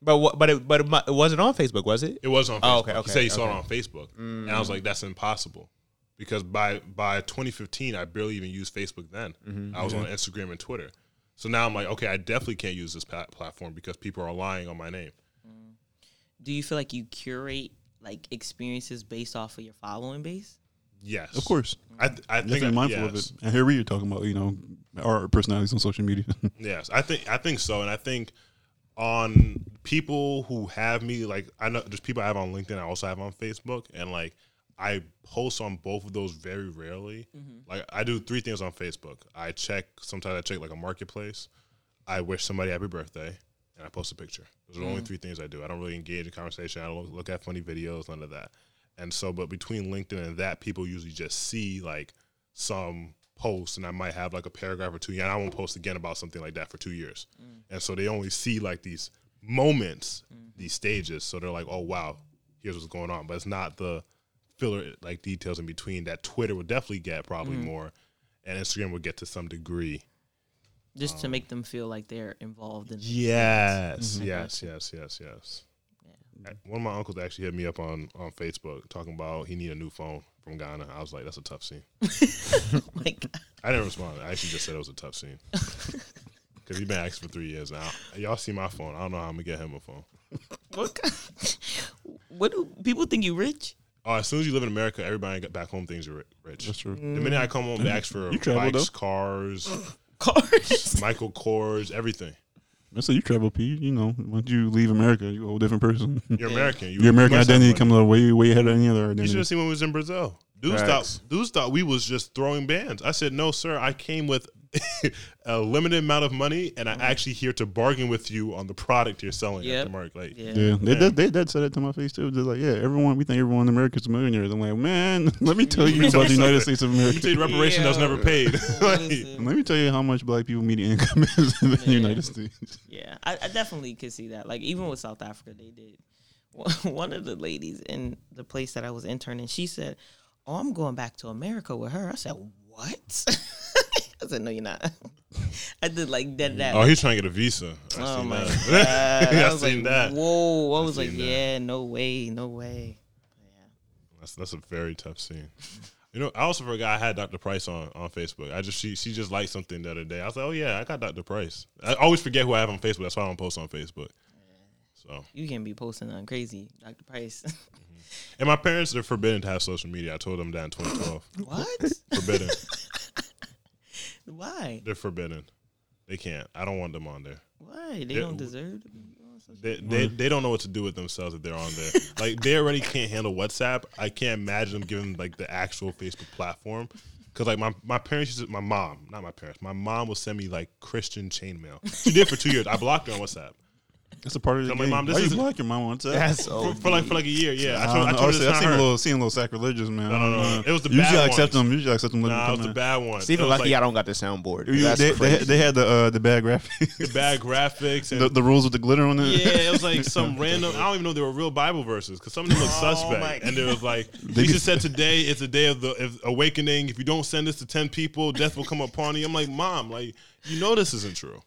But it wasn't on Facebook, was it? It was on Facebook. Oh, okay. He said he saw it on Facebook. And I was like, that's impossible. Because by 2015, I barely even used Facebook then. I was on Instagram and Twitter. So now I'm like, okay, I definitely can't use this platform because people are lying on my name. Do you feel like you curate like experiences based off of your following base? Yes. Of course. I think I'm mindful of it. And here we are talking about, you know, our personalities on social media. Yes, I think so. And I think on people who have me, like I know there's people I have on LinkedIn, I also have on Facebook, and like I post on both of those very rarely. Like I do three things on Facebook. Sometimes I check like a marketplace. I wish somebody happy birthday and I post a picture. Those are the only three things I do. I don't really engage in conversation. I don't look at funny videos, none of that. And so, but between LinkedIn and that, people usually just see like some post and I might have like a paragraph or two. And I won't post again about something like that for 2 years. And so they only see like these moments, these stages. So they're like, oh wow, here's what's going on. But it's not the filler like details in between that Twitter would definitely get probably more, and Instagram would get to some degree, just to make them feel like they're involved in. Yes. Yeah. One of my uncles actually hit me up on Facebook talking about he need a new phone from Ghana. I was like, that's a tough scene. Like, I didn't respond. I actually just said it was a tough scene because he's been asking for 3 years now. Y'all see my phone. I don't know how I'm gonna get him a phone. What do people think you rich? As soon as you live in America, everybody back home thinks you're rich. That's true. The minute I come home, they ask for bikes, cars, Michael Kors, everything. So you travel, P. You know, once you leave America, you're a whole different person. You're American. Your American identity comes out way ahead of any other identity. You should have seen when we was in Brazil. Dudes thought we was just throwing bands. I said, no, sir. I came with a limited amount of money, and I'm actually here to bargain with you on the product you're selling at the market. Like, They said it to my face too. They're like, we think everyone in America is a millionaire. I'm like, man, let me tell you about the United States of America. Let me tell you reparation that was never paid. Let me tell you how much black people median income is in the United States. Yeah, I definitely could see that. Like, even with South Africa, they did. One of the ladies in the place that I was interning, she said, oh, I'm going back to America with her. I said, what? I said, no, you're not. I did like that. Oh, he's trying to get a visa. I seen that. I was like, that. Whoa. I was like, no way. Yeah. That's a very tough scene. You know, I also forgot I had Doctor Price on Facebook. She just liked something the other day. I was like, oh yeah, I got Doctor Price. I always forget who I have on Facebook. That's why I don't post on Facebook. Yeah. So you can't be posting on crazy Doctor Price. And my parents are forbidden to have social media. I told them that in 2012. What? Forbidden. Why? They're forbidden. They can't. I don't want them on there. Why? They don't deserve to be on social media. They don't know what to do with themselves if they're on there. Like, they already can't handle WhatsApp. I can't imagine them giving, like, the actual Facebook platform. Because, like, my mom will send me, like, Christian chainmail. She did for 2 years. I blocked her on WhatsApp. It's a part of the game. Mom, this is black. Your mom wants that for like a year. Yeah, I told her it's not her. Seem a little sacrilegious, man. No. It was the bad one. Usually I accept them. Nah, it was the bad one. Steven, lucky I don't got the soundboard. They had the bad graphics. The bad graphics and the rules with the glitter on it. Yeah, it was like some random. I don't even know if they were real Bible verses because some of them looked suspect. And it was like Jesus said, "Today is the day of the awakening. If you don't send this to 10 people, death will come upon you." I'm like, Mom, like you know this isn't true.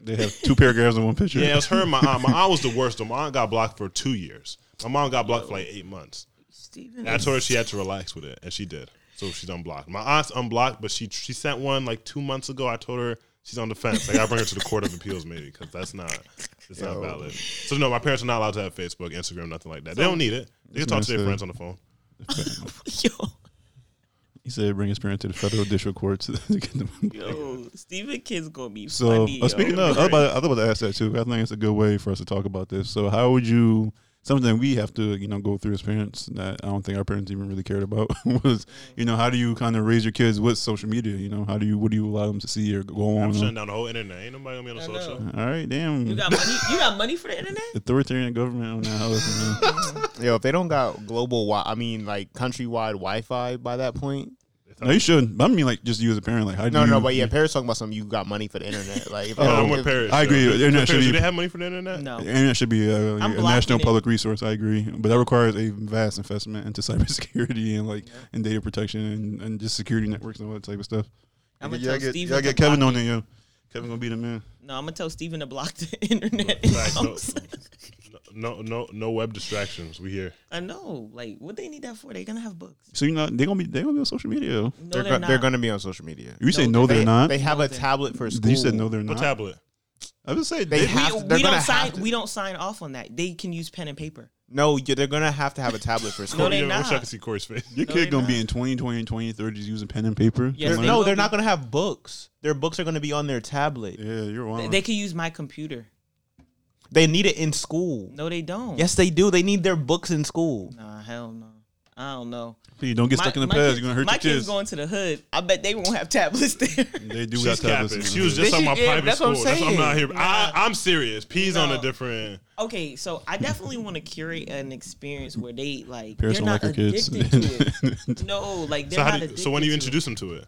They have two paragraphs in one picture. Yeah, it was her and my aunt. My aunt was the worst. My aunt got blocked for 2 years. My mom got blocked for like 8 months. Steven, I told her she had to relax with it, and she did. So she's unblocked. My aunt's unblocked, but she sent one like 2 months ago. I told her she's on the fence. I got to bring her to the Court of Appeals maybe because it's not valid. So no, my parents are not allowed to have Facebook, Instagram, nothing like that. So, they don't need it. They can talk to their friends on the phone. Yo. He said bring his parents to the federal district court to get them. Yo, Steven kid's going to be funny. Speaking of, I was about to ask that, too. I think it's a good way for us to talk about this. So how would you, something we have to, go through as parents that I don't think our parents even really cared about was, how do you kind of raise your kids with social media? What do you allow them to see or go on? I'm shutting down the whole internet. Ain't nobody going to be on the social. All right, damn. You got money? You got money for the internet? Authoritarian government. I don't know how. Yo, if they don't got countrywide Wi-Fi by that point. No, you should. I mean, just you as a parent. But yeah, Paris talking about something. You got money for the internet. I'm with Paris. I agree. Internet should be. Do they have money for the internet? No. The internet should be a national public resource. I agree, but that requires a vast investment into cybersecurity and and data protection and just security networks and all that type of stuff. I'm gonna tell Steven. Y'all get Kevin on there, yo. Kevin gonna be the man. No, I'm gonna tell Steven to block the internet. No web distractions. We here. I know. What they need that for? They're gonna have books. So they're gonna be on social media. No, they're not. They're gonna be on social media. You say no, they're not. They have a tablet for school. You said no, they're not. What tablet? I would say they have. We don't sign off on that. They can use pen and paper. No, they're gonna have to have a tablet for school. No, they're not. I wish I could see Corey's face. Your kid gonna be in 2020 and 2030s using pen and paper. Yes, they're not gonna have books. Their books are gonna be on their tablet. Yeah, you're wrong. They could use my computer. They need it in school. No, they don't. Yes, they do. They need their books in school. Nah, hell no. I don't know. Please don't get stuck in the past. You're going to hurt your kids. My kids going to the hood. I bet they won't have tablets there. They do have tablets. She was just talking about private school. That's what I'm not here. I'm serious. P's on a different. Okay, so I definitely want to curate an experience where they, they're not addicted to it. No, they're not addicted to it. So when do you introduce them to it?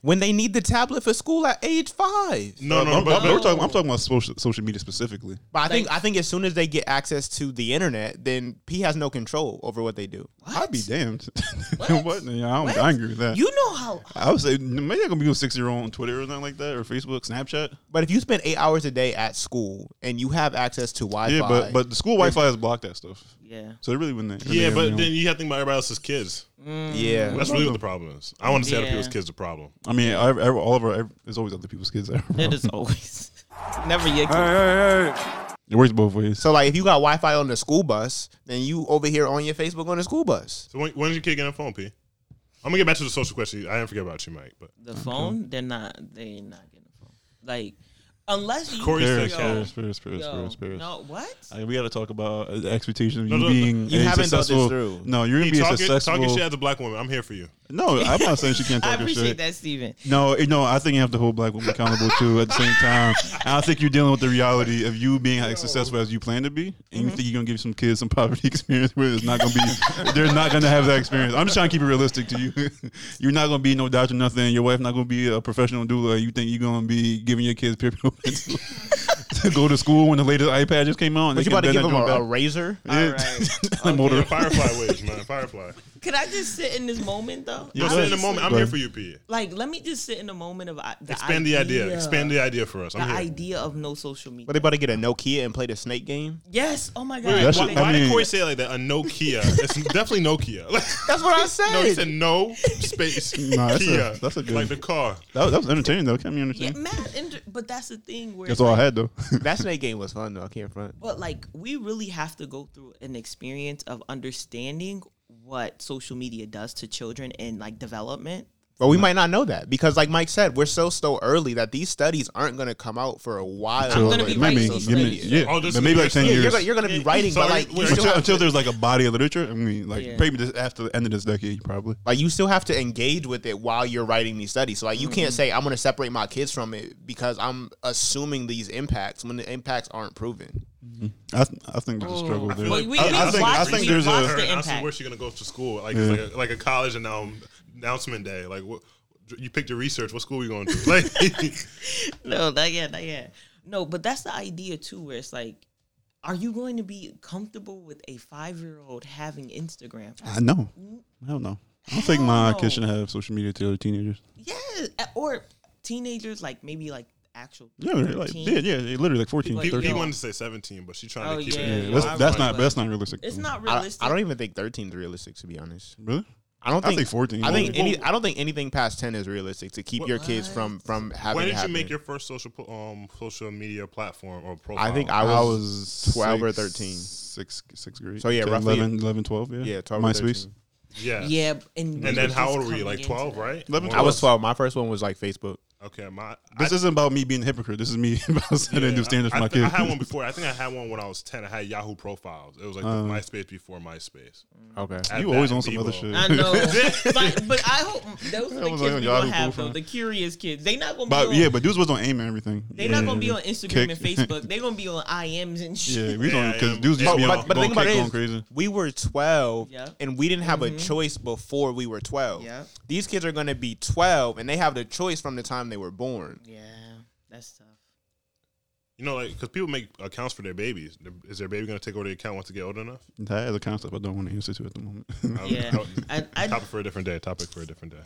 When they need the tablet for school at age 5. No, I'm talking about social media specifically. But I think as soon as they get access to the internet, then P has no control over what they do. What? I'd be damned. What? Yeah, I agree with that. You know how I would say maybe I'm gonna be a 6-year-old on Twitter or something like that, or Facebook, Snapchat. But if you spend 8 hours a day at school and you have access to Wi-Fi, yeah, but the school Wi-Fi has blocked that stuff. Yeah. So it really wouldn't. Yeah, but then you have to think about everybody else's kids. Mm. Yeah, that's really what the problem is. I want to say other people's kids are the problem. I mean, there's always other people's kids. It is always never your kids. Hey. It works both ways. So if you got Wi-Fi on the school bus, then you over here on your Facebook on the school bus. So when's your kid getting a phone, P? I'm gonna get back to the social question. I didn't forget about you, Mike. But the phone, they're not getting a phone. Unless you Paris. No, what? We got to talk about the expectation of being you haven't successful. Through. No, you're going to be successful. Talking shit as a black woman. I'm here for you. No, I'm not saying she can't talk shit. I appreciate that, Steven. No, I think you have to hold black women accountable, too, at the same time. I don't think you're dealing with the reality of you being as successful as you plan to be, and you think you're going to give some kids some poverty experience where it's not going to be, they're not going to have that experience. I'm just trying to keep it realistic to you. You're not going to be no doctor, nothing. Your wife not going to be a professional doula. You think you're going to be giving your kids peer to go to school when the latest iPad just came out. But you about to give them a razor? All right. Okay. Firefly waves, man. Firefly. Could I just sit in this moment, though? Yeah, sit in the moment. I'm here for you, P. Let me just sit in the moment of the expand idea. Expand the idea for us. I'm here. The idea of no social media. But they about to get a Nokia and play the snake game? Yes. Oh, my God. Wait, why did Corey say it like that? A Nokia. It's definitely Nokia. That's what I said. No, he said no space Kia. That's a good. Like the car. That was entertaining, though. Can't be entertaining. Yeah, but that's the thing. Where that's all I had, though. That snake game was fun, though. I can't front. But, we really have to go through an experience of understanding what social media does to children and development But we might not know that because, like Mike said, we're so early that these studies aren't going to come out for a while. I'm going to be writing. Maybe like 10 years. You're going to be writing, but like until there's like a body of literature. I mean, like maybe just after the end of this decade, probably. Like you still have to engage with it while you're writing these studies. So like you can't say I'm going to separate my kids from it because I'm assuming these impacts when the impacts aren't proven. I think there's a struggle there. I think there's a. I see where she's going to go to school, like a college and now. Announcement day, like what you picked your research. What school are you going to? Like, not yet. No, but that's the idea too, where it's like, are you going to be comfortable with a 5-year-old having Instagram? I don't know. I don't think my kids should have social media to other teenagers. Yeah, or teenagers like maybe like. Actual literally like 14. He wanted to say 17, but she's trying to keep it. Yeah. That's not realistic. It's not realistic. I don't even think 13 is realistic, to be honest. Really? I think 14. I don't think anything past 10 is realistic to keep your kids from having. When did you make your first social media platform or profile? I think I was 12 or 13, sixth grade. So yeah, 10, roughly 11, 12. Yeah, 12. MySpace. Yeah. And then how old were you? Like 12, right? 11. I was 12. My first one was like Facebook. Okay, this isn't about me being a hypocrite. This is me about setting new standards for my kids. I had one before. I think I had one when I was 10. I had Yahoo profiles. It was like MySpace before MySpace. Okay, you always on some other shit. I know, but I hope those are the kids we gonna have though. The curious kids. They not gonna be. But dudes was on AIM and everything. They not gonna be on Instagram and Facebook. They gonna be on IMs and shit. Yeah, we don't because dudes used to be on. But think about it. We were 12, and we didn't have a choice before we were 12. These kids are gonna be 12, and they have the choice from the time they were born. Yeah, that's tough. You know, like, because people make accounts for their babies. Is their baby going to take over the account once they get old enough? That is a concept I don't want to answer to at the moment. Topic for a different day.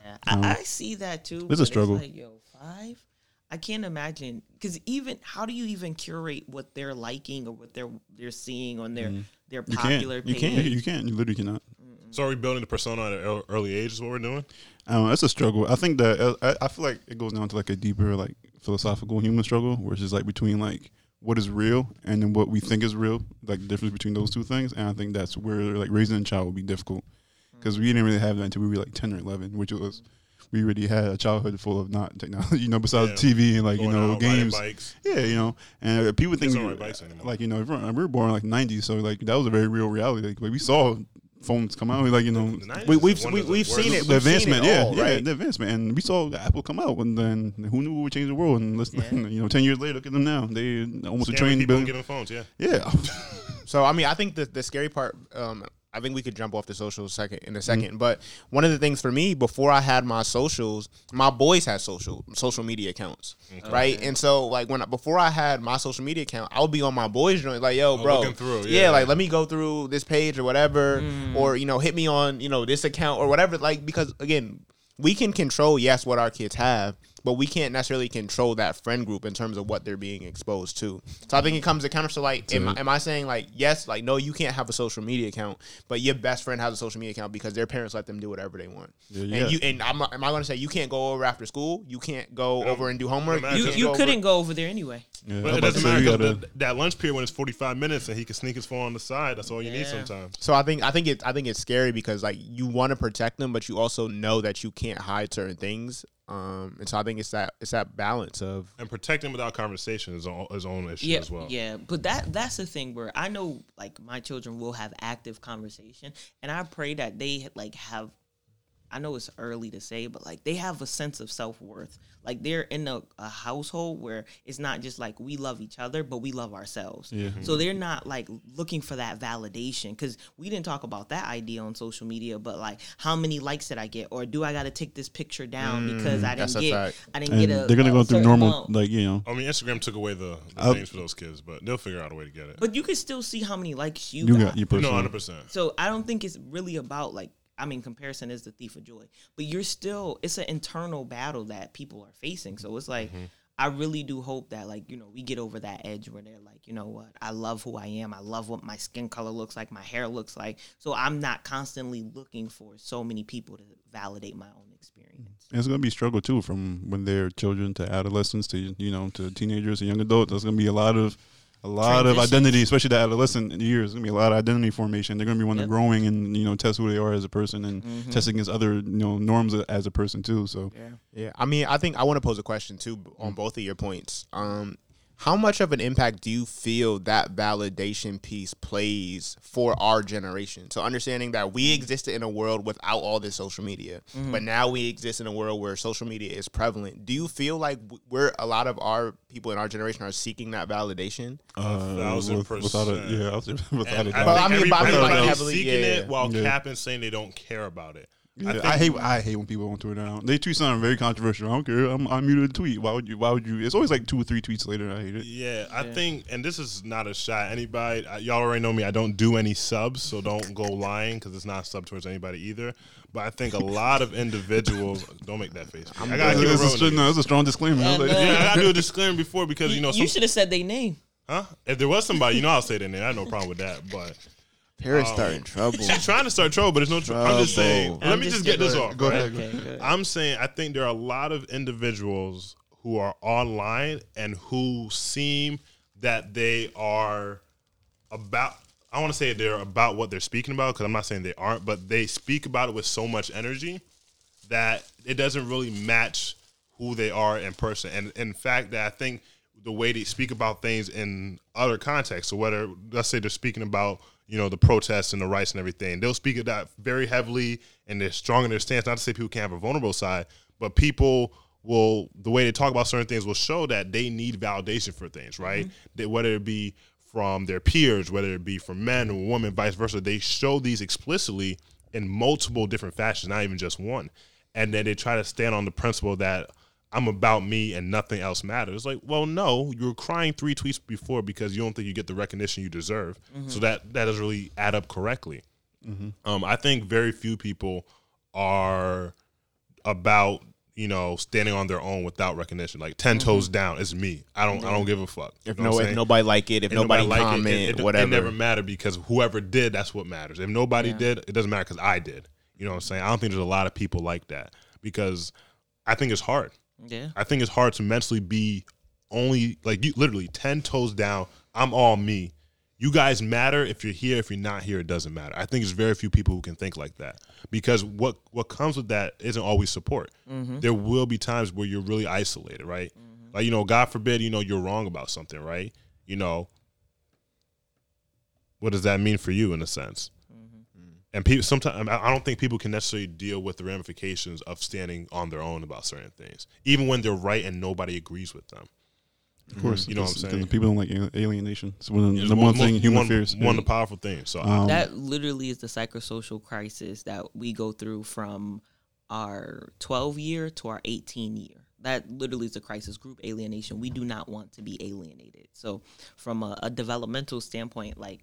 Yeah, I see that too. It's a struggle. It's like, yo, 5? I can't imagine. Because even, how do you even curate what they're liking or what they're seeing on their popular page? You can't. You literally cannot. So are we building the persona at an early age is what we're doing? That's a struggle. I think that I feel like it goes down to like a deeper like philosophical human struggle, which is like between like what is real and then what we think is real, like the difference between those two things. And I think that's where like raising a child will be difficult because we didn't really have that until we were like 10 or 11, which was we already had a childhood full of not technology, you know, besides TV and like, you know, games. Yeah, you know, and people think like, you know, we were born in like 90s. So like that was a very real reality. Like we saw phones come out, like, you know, we've seen it. The advancement, the advancement, and we saw Apple come out, and then who knew it would change the world? And you know, 10 years later, look at them now. They almost a trained people giving phones, So I mean, I think the scary part. I think we could jump off the socials in a second. Mm-hmm. But one of the things for me before I had my socials, my boys had social media accounts, right? And so like before I had my social media account, I would be on my boys' joint, like, yo, bro, looking through, like let me go through this page or whatever, or you know, hit me on you know this account or whatever, like because again, we can control what our kids have, but we can't necessarily control that friend group in terms of what they're being exposed to. So I think it comes to counter. So like, am I saying like, yes, like, no, you can't have a social media account, but your best friend has a social media account because their parents let them do whatever they want. Am I going to say you can't go over after school? You can't go over and do homework? You couldn't go over there anyway. Yeah, but it doesn't matter because that lunch period when it's 45 minutes and he can sneak his phone on the side, that's all you need sometimes. So I think it's scary because like you want to protect them, but you also know that you can't hide certain things. And so I think it's that balance of and protecting without conversation is his own issue as well. Yeah, but that's the thing where I know like my children will have active conversation, and I pray that they like have. I know it's early to say, but like they have a sense of self-worth. Like they're in a household where it's not just like we love each other, but we love ourselves. Mm-hmm. So they're not like looking for that validation because we didn't talk about that idea on social media, but like how many likes did I get? Or do I got to take this picture down because I didn't get a They're going to go through normal, like, you know. I mean, Instagram took away the names for those kids, but they'll figure out a way to get it. But you can still see how many likes you got. You 100%. So I don't think it's really about like, I mean, comparison is the thief of joy, but it's an internal battle that people are facing. So it's like, I really do hope that like, you know, we get over that edge where they're like, you know what, I love who I am. I love what my skin color looks like. My hair looks like. So I'm not constantly looking for so many people to validate my own experience. And it's going to be a struggle too, from when they're children to adolescents to, you know, to teenagers and young adults. There's going to be a lot of a lot of identity, especially the adolescent years. It's going to be a lot of identity formation. They're going to be one yep. growing and, you know, test who they are as a person and mm-hmm. test against other, you know, norms as a person too. So, yeah. I mean, I think I want to pose a question too on both of your points. How much of an impact do you feel that validation piece plays for our generation? So understanding that we existed in a world without all this social media, mm-hmm. but now we exist in a world where social media is prevalent. Do you feel like we're a lot of our people in our generation are seeking that validation? 1,000%. Without a doubt. I mean, Bobby seeking it while capping, saying they don't care about it. Yeah, I hate when people on Twitter now. They tweet something very controversial. I don't care. I muted a tweet. Why would you? It's always like 2 or 3 tweets later. I hate it. Yeah, I think, and this is not a shot. Anybody, y'all already know me. I don't do any subs, so don't go lying because it's not a sub towards anybody either. But I think a lot of individuals don't make that face. I gotta keep it real. No, it's a strong disclaimer. I gotta do a disclaimer before because you know you should have said their name. Huh? If there was somebody, you know, I'll say their name. I have no problem with that, but. Paris starting trouble. She's trying to start trouble, but there's no trouble. I'm just saying. Let me just get this off. Go ahead. I'm saying I think there are a lot of individuals who are online and who seem that they are about. I want to say they're about what they're speaking about because I'm not saying they aren't, but they speak about it with so much energy that it doesn't really match who they are in person. And in fact, that I think the way they speak about things in other contexts, so whether let's say they're speaking about you know, the protests and the rights and everything. They'll speak of that very heavily, and they're strong in their stance. Not to say people can't have a vulnerable side, but people will, the way they talk about certain things will show that they need validation for things, right? Mm-hmm. They, whether it be from their peers, whether it be from men or women, vice versa, they show these explicitly in multiple different fashions, not even just one. And then they try to stand on the principle that I'm about me and nothing else matters. Like, well, no, you were crying 3 tweets before because you don't think you get the recognition you deserve. Mm-hmm. So that doesn't really add up correctly. Mm-hmm. I think very few people are about, you know, standing on their own without recognition. Like 10 mm-hmm. toes down, it's me. I don't give a fuck. If nobody like it, if nobody comment, whatever. It never matter because whoever did, that's what matters. If nobody did, it doesn't matter because I did. You know what I'm saying? I don't think there's a lot of people like that because I think it's hard. Yeah, I think it's hard to mentally be only like you literally 10 toes down. I'm all me. You guys matter if you're here. If you're not here, it doesn't matter. I think there's very few people who can think like that because what comes with that isn't always support. Mm-hmm. There will be times where you're really isolated, right? Mm-hmm. Like, you know, God forbid, you know, you're wrong about something, right? You know, what does that mean for you in a sense? And people, sometimes I don't think people can necessarily deal with the ramifications of standing on their own about certain things, even when they're right and nobody agrees with them. Of course, you know what I'm saying. People don't like alienation. It's one of the number one thing human fears. One of the powerful things. So that literally is the psychosocial crisis that we go through from our 12 year to our 18 year. That literally is a crisis, group alienation. We do not want to be alienated. So, from a developmental standpoint, like.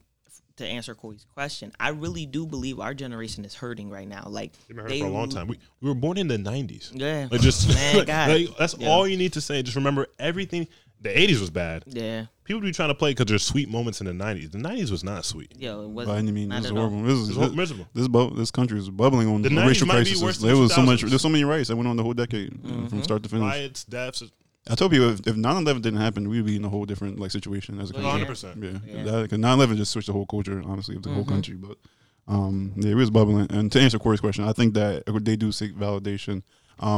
To answer Corey's question, I really do believe our generation is hurting right now. Like they've been hurting for a long time. We were born in the 90s. Yeah, like just man, God. Like, that's all you need to say. Just remember everything. The 80s was bad. Yeah, people be trying to play because there's sweet moments in the 90s. The 90s was not sweet. Yo, it wasn't. By any means, it was horrible. It was miserable. This country is bubbling on the racial crisis. There was so much. There's so many riots that went on the whole decade from start to finish. Riots, deaths. I told you if 9/11 didn't happen, we'd be in a whole different like situation as a country. 100%. Yeah. 9/11 just switched the whole culture, honestly, of the whole country. But it was bubbling. And to answer Corey's question, I think that they do seek validation. I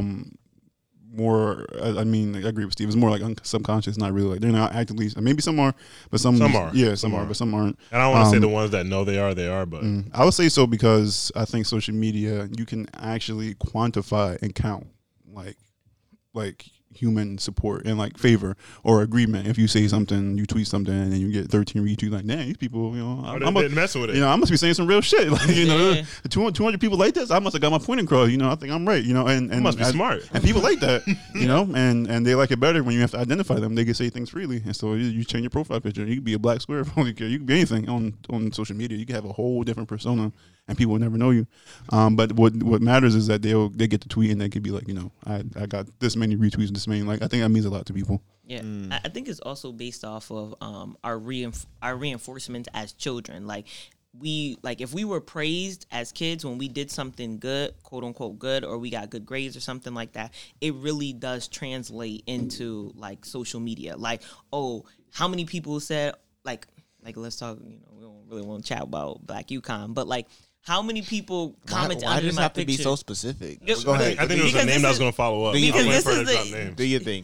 agree with Steve. It's more like subconscious, not really. Like they're not actively. Maybe some are, but some are. Yeah, some are, but some aren't. And I don't want to say the ones that know they are, but I would say so because I think social media you can actually quantify and count like. Human support and like favor or agreement. If you say something, you tweet something, and you get 13 retweets, like damn, these people, you know, I'm messing with it. You know, I must be saying some real shit. Like you know, 200 people like this, I must have got my point across. You know, I think I'm right. You know, and must be smart. And people like that. You know, and they like it better when you have to identify them. They can say things freely, and so you change your profile picture. You could be a black square. You could be anything on social media. You can have a whole different persona. And people will never know you. But what matters is that they get to tweet and they could be like, you know, I got this many retweets, this many. Like, I think that means a lot to people. Yeah. I think it's also based off of our reinforcements as children. Like, if we were praised as kids when we did something good, quote unquote good, or we got good grades or something like that, it really does translate into, like, social media. Like, oh, how many people said, like let's talk, you know, we don't really want to chat about Black UConn, but like how many people comment why under my picture? Why does it have to be so specific? Go ahead. I think there was a name that I was going to follow up. Do you think?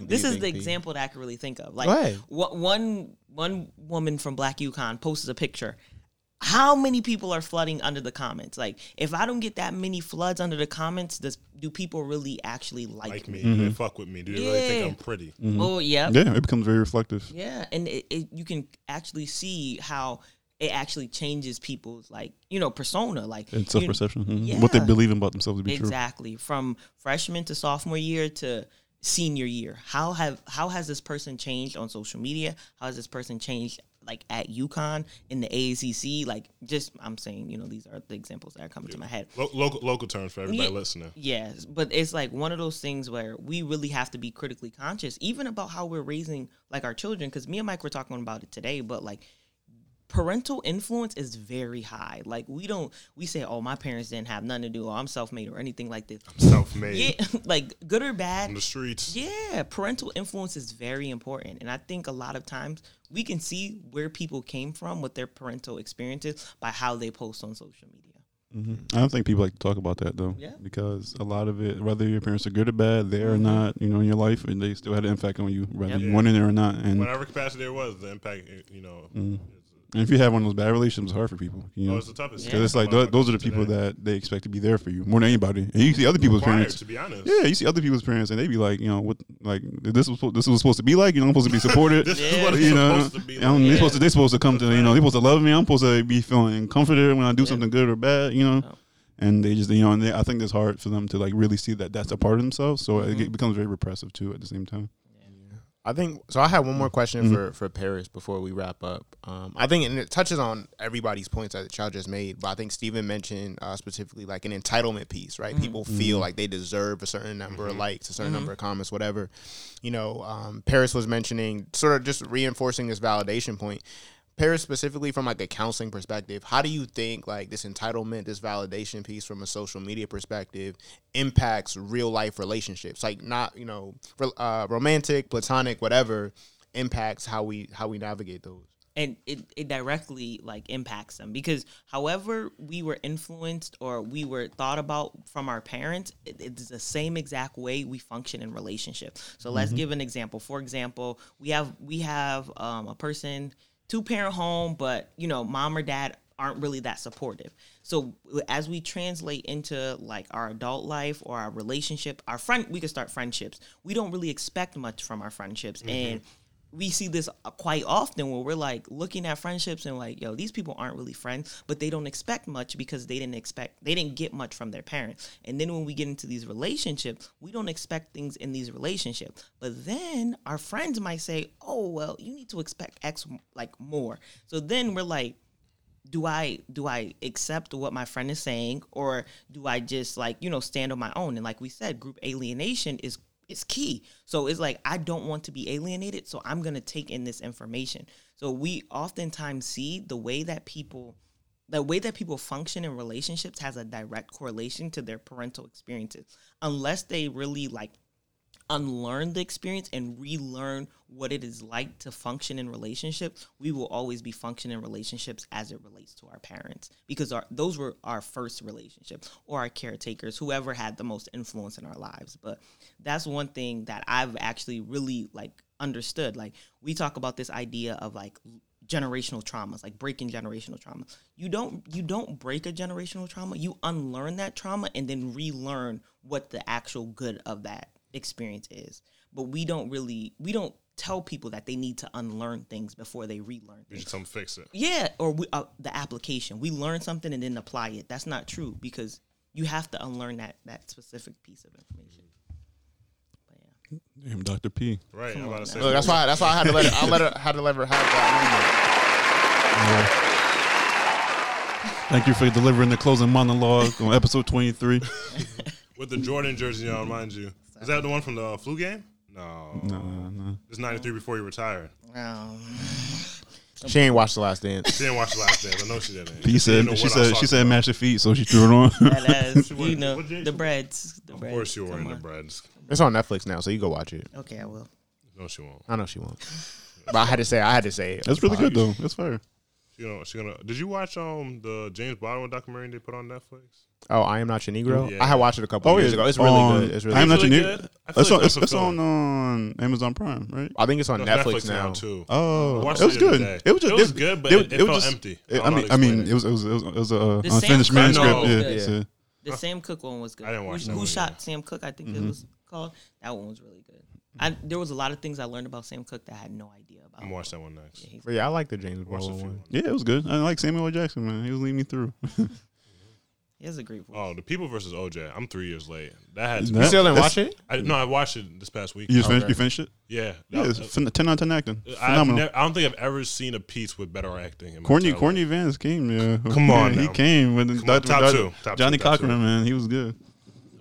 This is the example that I can really think of. Like one woman from Black UConn posts a picture. How many people are flooding under the comments? Like, if I don't get that many floods under the comments, do people really actually like me? Mm-hmm. Do they fuck with me? Do they really think I'm pretty? Mm-hmm. Oh, yeah. Yeah, it becomes very reflective. Yeah, and you can actually see how it actually changes people's, like, you know, persona. Like, and self-perception. Mm-hmm. Yeah. What they believe about themselves to be true. Exactly. From freshman to sophomore year to senior year. How has this person changed on social media? How has this person changed like at UConn, in the AACC, like just, I'm saying, you know, these are the examples that are coming to my head. Local terms for everybody listening. Yes, but it's like one of those things where we really have to be critically conscious, even about how we're raising like our children, because me and Mike were talking about it today, but like parental influence is very high. Like we say, oh, my parents didn't have nothing to do, or I'm self-made or anything like this. I'm self-made. Yeah, like good or bad. On the streets. Yeah, parental influence is very important. And I think a lot of times we can see where people came from with their parental experiences by how they post on social media. Mm-hmm. I don't think people like to talk about that, though, because a lot of it, whether your parents are good or bad, they are not, you know, in your life, and they still had an impact on you, whether you wanted it or not. And whatever capacity there was, the impact, you know, and if you have one of those bad relationships, it's hard for people. You know? Oh, it's the toughest. Because it's like those are the people that they expect to be there for you more than anybody. And you see other people's parents. To be honest. Yeah, you see other people's parents, and they be like, you know, what, like this was supposed to be like. You know, I'm supposed to be supported. They're supposed to come to. You know, they're supposed to love me. I'm supposed to be feeling comforted when I do something good or bad. You know, and they just, you know, and I think it's hard for them to like really see that that's a part of themselves. So it becomes very repressive too at the same time. I think so. I have one more question for Paris before we wrap up. I think, and it touches on everybody's points that y'all just made, but I think Steven mentioned specifically like an entitlement piece, right? Mm-hmm. People feel like they deserve a certain number of likes, a certain number of comments, whatever. You know, Paris was mentioning sort of just reinforcing this validation point. Paris, specifically from like a counseling perspective, how do you think like this entitlement, this validation piece from a social media perspective impacts real life relationships? Like not, you know, romantic, platonic, whatever, impacts how we navigate those. And it directly like impacts them, because however we were influenced or we were thought about from our parents, it's the same exact way we function in relationships. So let's give an example. For example, we have a person, two-parent home, but, you know, mom or dad aren't really that supportive. So as we translate into, like, our adult life or our relationship, we could start friendships. We don't really expect much from our friendships. And we see this quite often where we're, like, looking at friendships and, like, yo, these people aren't really friends, but they don't expect much because they didn't get much from their parents. And then when we get into these relationships, we don't expect things in these relationships. But then our friends might say, oh, well, you need to expect X, like, more. So then we're like, do I accept what my friend is saying, or do I just, like, you know, stand on my own? And like we said, group alienation is key. So it's like, I don't want to be alienated, so I'm going to take in this information. So we oftentimes see the way that people function in relationships has a direct correlation to their parental experiences, unless they really like unlearn the experience and relearn what it is like to function in relationships. We will always be functioning in relationships as it relates to our parents, because those were our first relationships, or our caretakers, whoever had the most influence in our lives. But that's one thing that I've actually really like understood. Like we talk about this idea of like generational traumas, like breaking generational trauma. You don't break a generational trauma. You unlearn that trauma and then relearn what the actual good of that experience is. But we don't tell people that they need to unlearn things before they relearn. You should come fix it. Yeah, or the application. We learn something and then apply it. That's not true, because you have to unlearn that specific piece of information. But yeah. Damn, Dr. P. Right. I'm about to say, look, that's why I had to let her have that. Thank you for delivering the closing monologue on episode 23. With the Jordan jersey on, mind you. Is that the one from the flu game? No. It's 93 before you retired. No. She ain't watched The Last Dance. I know she didn't. She said match the feet, so she threw it on. That is, you know, the breads. Of course you were in the breads. It's on Netflix now, so you go watch it. Okay, I will. No, she won't. I know she won't. But I had to say it. That's really good though. That's fair. She gonna. Did you watch the James Baldwin documentary they put on Netflix? Oh, I Am Not Your Negro. Yeah. I had watched it a couple years ago. It's really good. It's really I Am Not Your Negro. It's on Amazon Prime, right? I think it's on Netflix now too. Oh, it was good. It was good, but it felt empty. I mean, it was a unfinished manuscript. Yeah. The Sam Cooke one was good. I didn't watch that. Who Shot Sam Cooke? I think it was called. That one was really good. There was a lot of things I learned about Sam Cooke that I had no idea about. I'm going to watch that one next. Yeah, I like the James Baldwin one. Yeah, it was good. I like Samuel L. Jackson, man. He was leading me through. He has a great voice. Oh, The People versus OJ. I'm 3 years late. You still didn't watch it? I watched it this past week. You finished it? Yeah. Yeah, it's 10 out of 10 acting. I don't think I've ever seen a piece with better acting. Courtney Vance came, yeah. Come on, he came with top Johnny Cochran, man. He was good.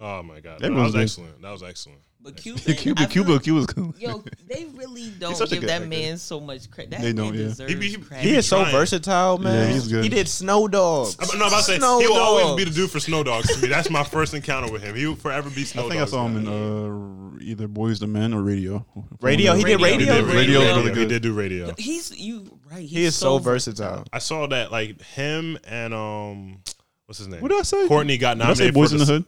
Oh, my God. That was excellent. That was excellent. But Cuba was cool. Yo, they really don't give that man so much credit. They don't. Yeah. He is so versatile, man. Yeah, he's good. He did Snow Dogs. He will always be the dude for Snow Dogs to me. That's my first encounter with him. He will forever be Snow Dogs. I think I saw him in either Boys to Men or Radio. He did Radio. Really good. He did do Radio. He is so versatile. I saw that like him and what's his name? What did I say? Courtney got nominated. Boys in the Hood.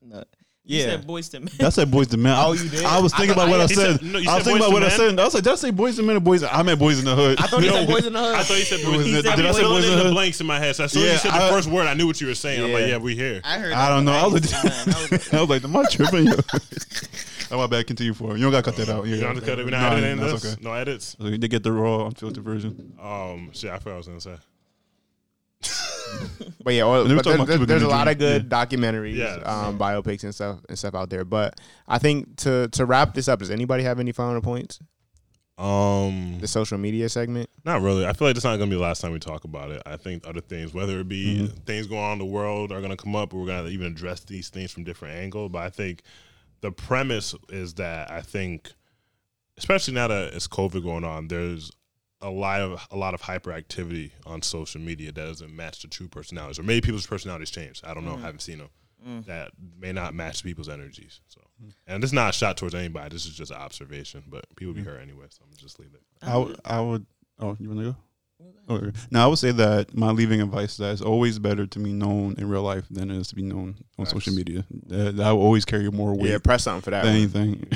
No. Yeah, you said Boys to Men. I said Boys to Men. Oh, you did? I was thinking about what I said. I was thinking about what I said. I was like, did I say Boys to Men or Boys? I meant Boys in the Hood. I thought you said Boys in the Hood. I thought you said Boys in the Hood. Did I say Boys in the Hood? Blanks in my head. So as soon as you said the first word, I knew what you were saying. Yeah. I'm like, yeah, we here. I don't know. I was like, am I tripping? I'm about to continue for it. You don't got to cut that out. You don't have to cut it. We're not editing this. No edits. They get the raw, unfiltered version. Shit, I forgot what I was going to say. But yeah, there's a lot of good documentaries, biopics and stuff out there. But I think to wrap this up, does anybody have any final points? The social media segment? Not really. I feel like it's not going to be the last time we talk about it. I think other things, whether it be things going on in the world, are going to come up. We're going to even address these things from different angles. But I think the premise is that I think, especially now that it's COVID going on, there's a lot of hyperactivity on social media that doesn't match the true personalities, or maybe people's personalities change. I don't know. I haven't seen them. That may not match people's energies. So, and this is not a shot towards anybody. This is just an observation. But people be hurt anyway, so I'm gonna just leave it. I would. Oh, you want to go? Okay. Now I would say that my leaving advice is that it's always better to be known in real life than it is to be known on social media. That will always carry more weight. Yeah, press something for that. Anything.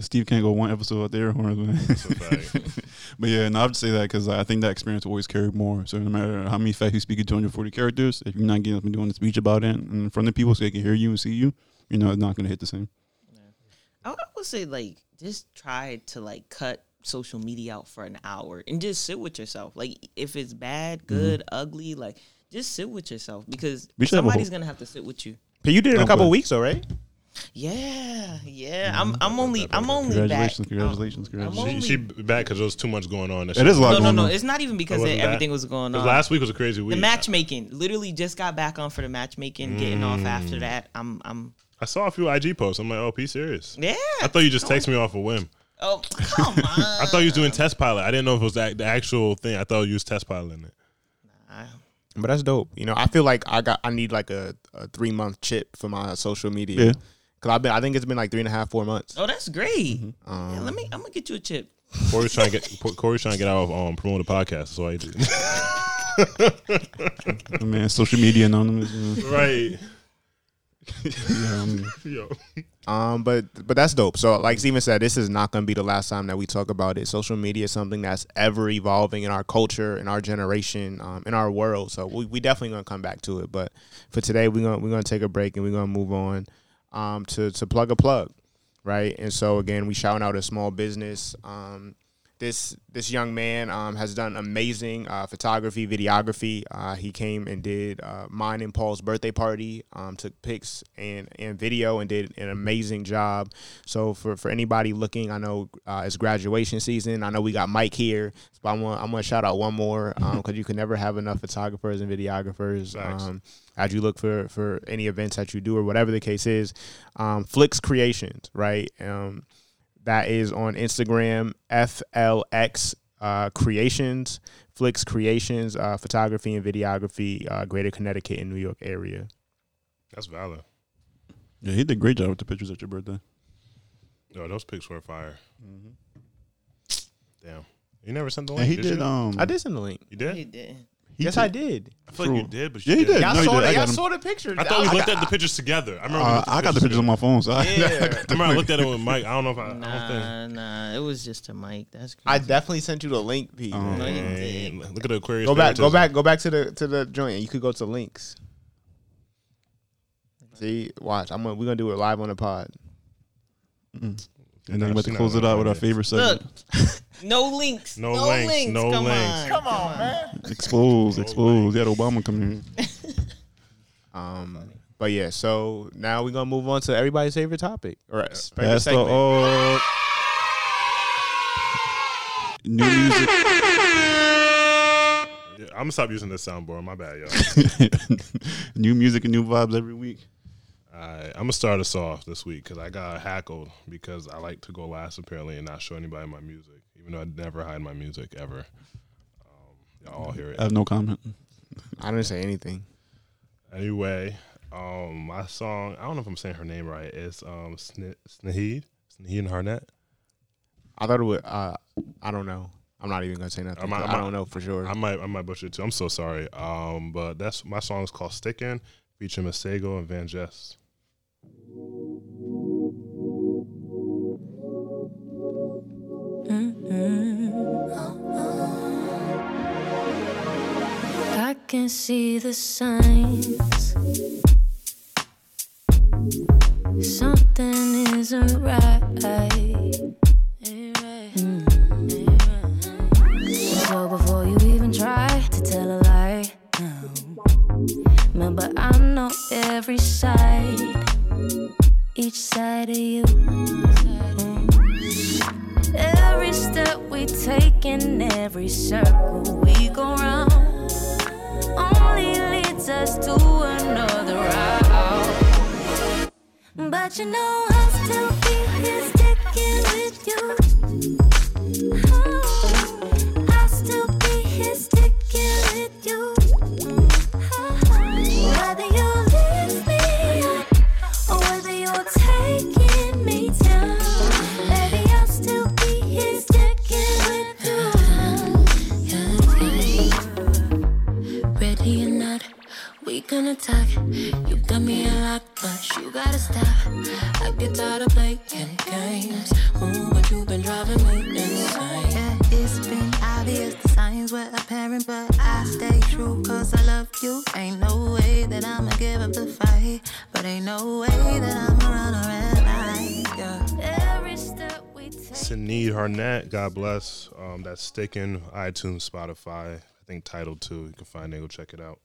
Steve can't go one episode out there. But yeah, no, I would say that because I think that experience will always carry more. So no matter how many facts you speak in 240 characters, if you're not getting up and doing a speech about it in front of people so they can hear you and see you, it's not going to hit the same. Yeah. I would say, like, just try to, like, cut social media out for an hour and just sit with yourself. Like, if it's bad, good, ugly, like, just sit with yourself because somebody's going to have to sit with you. But you did it a couple weeks though, right? Yeah. I'm only Congratulations. She back because there was too much going on. It is a lot. No. It's not even because everything was going on. Last week was a crazy week. The matchmaking literally just got back on for the matchmaking. Getting off after that. I saw a few IG posts. I'm like, oh, be serious. Yeah. I thought you just text me off a whim. Oh, come on. I thought you was doing test pilot. I didn't know if it was the actual thing. I thought you was test piloting it. Nah. But that's dope. I feel like I need like a 3-month chip for my social media. Yeah. Cause I think it's been like 3.5, 4 months. Oh, that's great. Yeah, I'm gonna get you a chip. Corey's trying to get out of promoting the podcast. So I did. Man, social media anonymous, right? Yeah, but that's dope. So like Steven said, this is not gonna be the last time that we talk about it. Social media is something that's ever evolving in our culture, in our generation, in our world. So we definitely gonna come back to it. But for today, we're gonna take a break and we're gonna move on. To plug a plug, right? And so again, we shout out a small business. This young man has done amazing photography, videography. He came and did mine and Paul's birthday party, took pics and video and did an amazing job. So for anybody looking, I know it's graduation season. I know we got Mike here, but I'm gonna shout out one more because you can never have enough photographers and videographers. As you look for any events that you do or whatever the case is, Flicks Creations, right? That is on Instagram, FLX Creations, Flicks Creations, photography and videography, Greater Connecticut and New York area. That's valid. Yeah, he did a great job with the pictures at your birthday. No, those pics were fire. Mm-hmm. Damn. You never sent the link, did you? I did send the link. You did? He did. Yes, I did. I feel like you did, but you did. I saw the pictures. I thought we looked at the pictures together. I remember. I got the pictures on my phone. So I looked at it with Mike. I don't know if I. Nah. It was just a Mike. That's crazy. I definitely sent you the link, Pete. No, you did. Look at the Aquarius. Go back to the joint. You could go to links. See, watch. We're gonna do it live on the pod. Mm. And then we have to close it out with our favorite segment. Look, no links. No come links. On. Come on, man. Expose. Yeah, Obama coming here. But yeah, so now we're gonna move on to everybody's favorite topic. All right, favorite segment. New music. Yeah, I'm gonna stop using this soundboard. My bad, y'all. New music and new vibes every week. I'm going to start us off this week because I got hackled because I like to go last, apparently, and not show anybody my music, even though I never hide my music, ever. Y'all all hear it. I have no comment. I didn't say anything. Anyway, my song, I don't know if I'm saying her name right. It's Snahid and Harnett. I thought it would, I don't know. I'm not even going to say nothing. I don't know for sure. I might butcher it, too. I'm so sorry. But that's my song is called Stickin', featuring Masego and Van Jess. I can see the signs. Something isn't right. So before you even try to tell a lie, remember I know every side, each side of you. Every step we take in every circle we go round only leads us to another route. But you know I'll still be here sticking with you. Oh, I'll still be here sticking with you. Gonna talk, you got me a lot, but you gotta stop. I get tired of playing games. Ooh, but you've been driving me insane. Yeah, it's been obvious the signs were apparent, but I stay true cause I love you. Ain't no way that I'ma give up the fight, but ain't no way that I'ma run a red light. Yeah. Every step we take. Snahid Harnett, God bless. That's Stickin', iTunes, Spotify, I think Tidal too. You can find it, go check it out.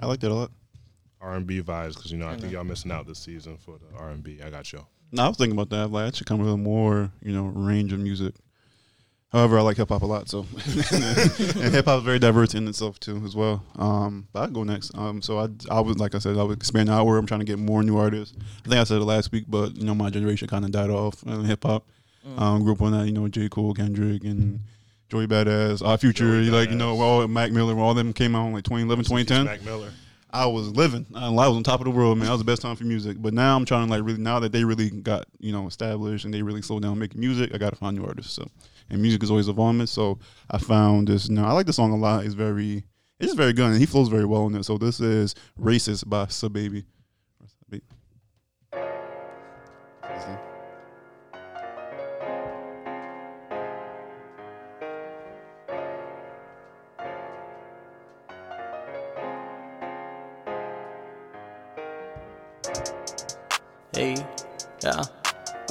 I liked it a lot. R&B vibes, because, you know, I think y'all missing out this season for the R&B. I got y'all. No, I was thinking about that. Like, I should come with a more, you know, range of music. However, I like hip-hop a lot, so. And hip-hop is very diverse in itself, too, as well. But I'll go next. So I would expand outward. I'm trying to get more new artists. I think I said it last week, but, you know, my generation kind of died off in hip-hop. Grew up on that, you know, J. Cole, Kendrick, and... Joey Badass, Our Future, Joey like, Badass. You know, all Mac Miller, all them came out in like 2011, 2010. Mac Miller. I was living. I was on top of the world, man. That was the best time for music. But now I'm trying to like really, now that they really got, you know, established and they really slowed down making music, I got to find new artists. So, and music is always evolving. So I found this, you know, I like the song a lot. It's very good and he flows very well in it. So this is Racist by Subbaby. Hey, yeah,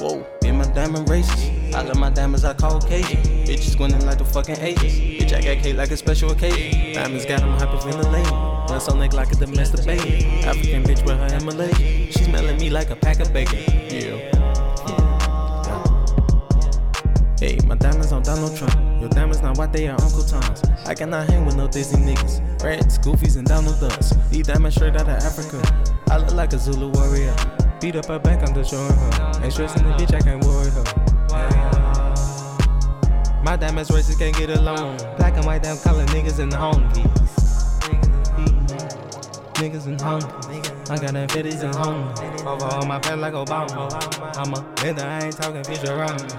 whoa. In my diamond races, I love my diamonds, I call Cajun. Bitches winning like the fucking aces. Bitch, I got cake like a special occasion. Diamonds got them hyperventilating. Once on neck like a domestic baby. African bitch with her Himalaya. She's smelling me like a pack of bacon. Yeah. Hey, my diamonds on Donald Trump. Your diamonds not white, they are Uncle Tom's. I cannot hang with no Disney niggas. Rats, Goofies, and Donald Ducks. These diamonds straight out of Africa. I look like a Zulu warrior. Beat up her back, I'm destroying her. Ain't stressing the bitch, I can't worry her. Yeah. My diamonds racist, can't get along. Black and white, damn color niggas in the home. niggas in Honda. I got that bitches in Honda. Over all my pants like Obama. I'm a nigga, I ain't talking Futurama.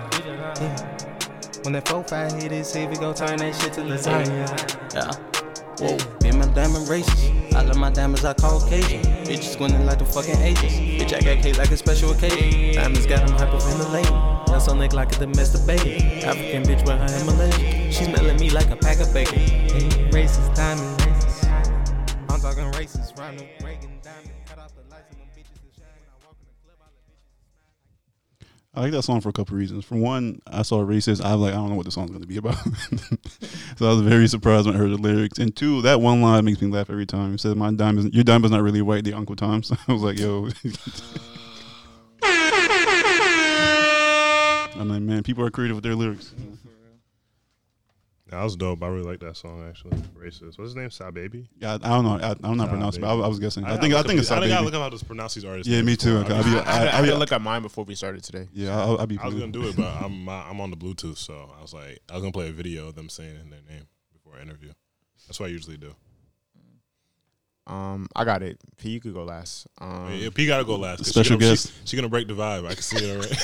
Yeah. When that 4-5 hit it, see if we go turn that shit to lasagna. Yeah. Whoa, me and my diamond racist. I love my diamonds, I Caucasian. Bitches squinting like the fucking agents. Bitch, I got cake like a special occasion. Diamonds got them hyperventilating. That's on neck like a domestic baby. African bitch with her Himalayan. She smelling me like a pack of bacon. Racist diamond, racist. I'm talking racist, Ronald Reagan diamond. Cut off the lights and them bitches and shine. When I walk in the club, all the bitches. I like that song for a couple reasons. For one, I saw racist. I was like, I don't know what the song's gonna be about. So I was very surprised when I heard the lyrics. And two, that one line makes me laugh every time. It says, "My dime is your dime is not really white, the Uncle Tom." So I was like, "Yo." I'm like, man, people are creative with their lyrics. That was dope. I really like that song actually. Racist. What's his name? Subbaby? Yeah, I don't know. I'm not pronouncing. I was guessing. I think it's Subbaby. I gotta look up how to pronounce these artists. Yeah, me too. I didn't look at mine before we started today. Yeah, so I was gonna do it, but I'm on the Bluetooth, so I was gonna play a video of them saying their name before I interview. That's what I usually do. I got it. P, you could go last. Yeah, P gotta go last. Special guest. She's gonna break the vibe. I can see it already.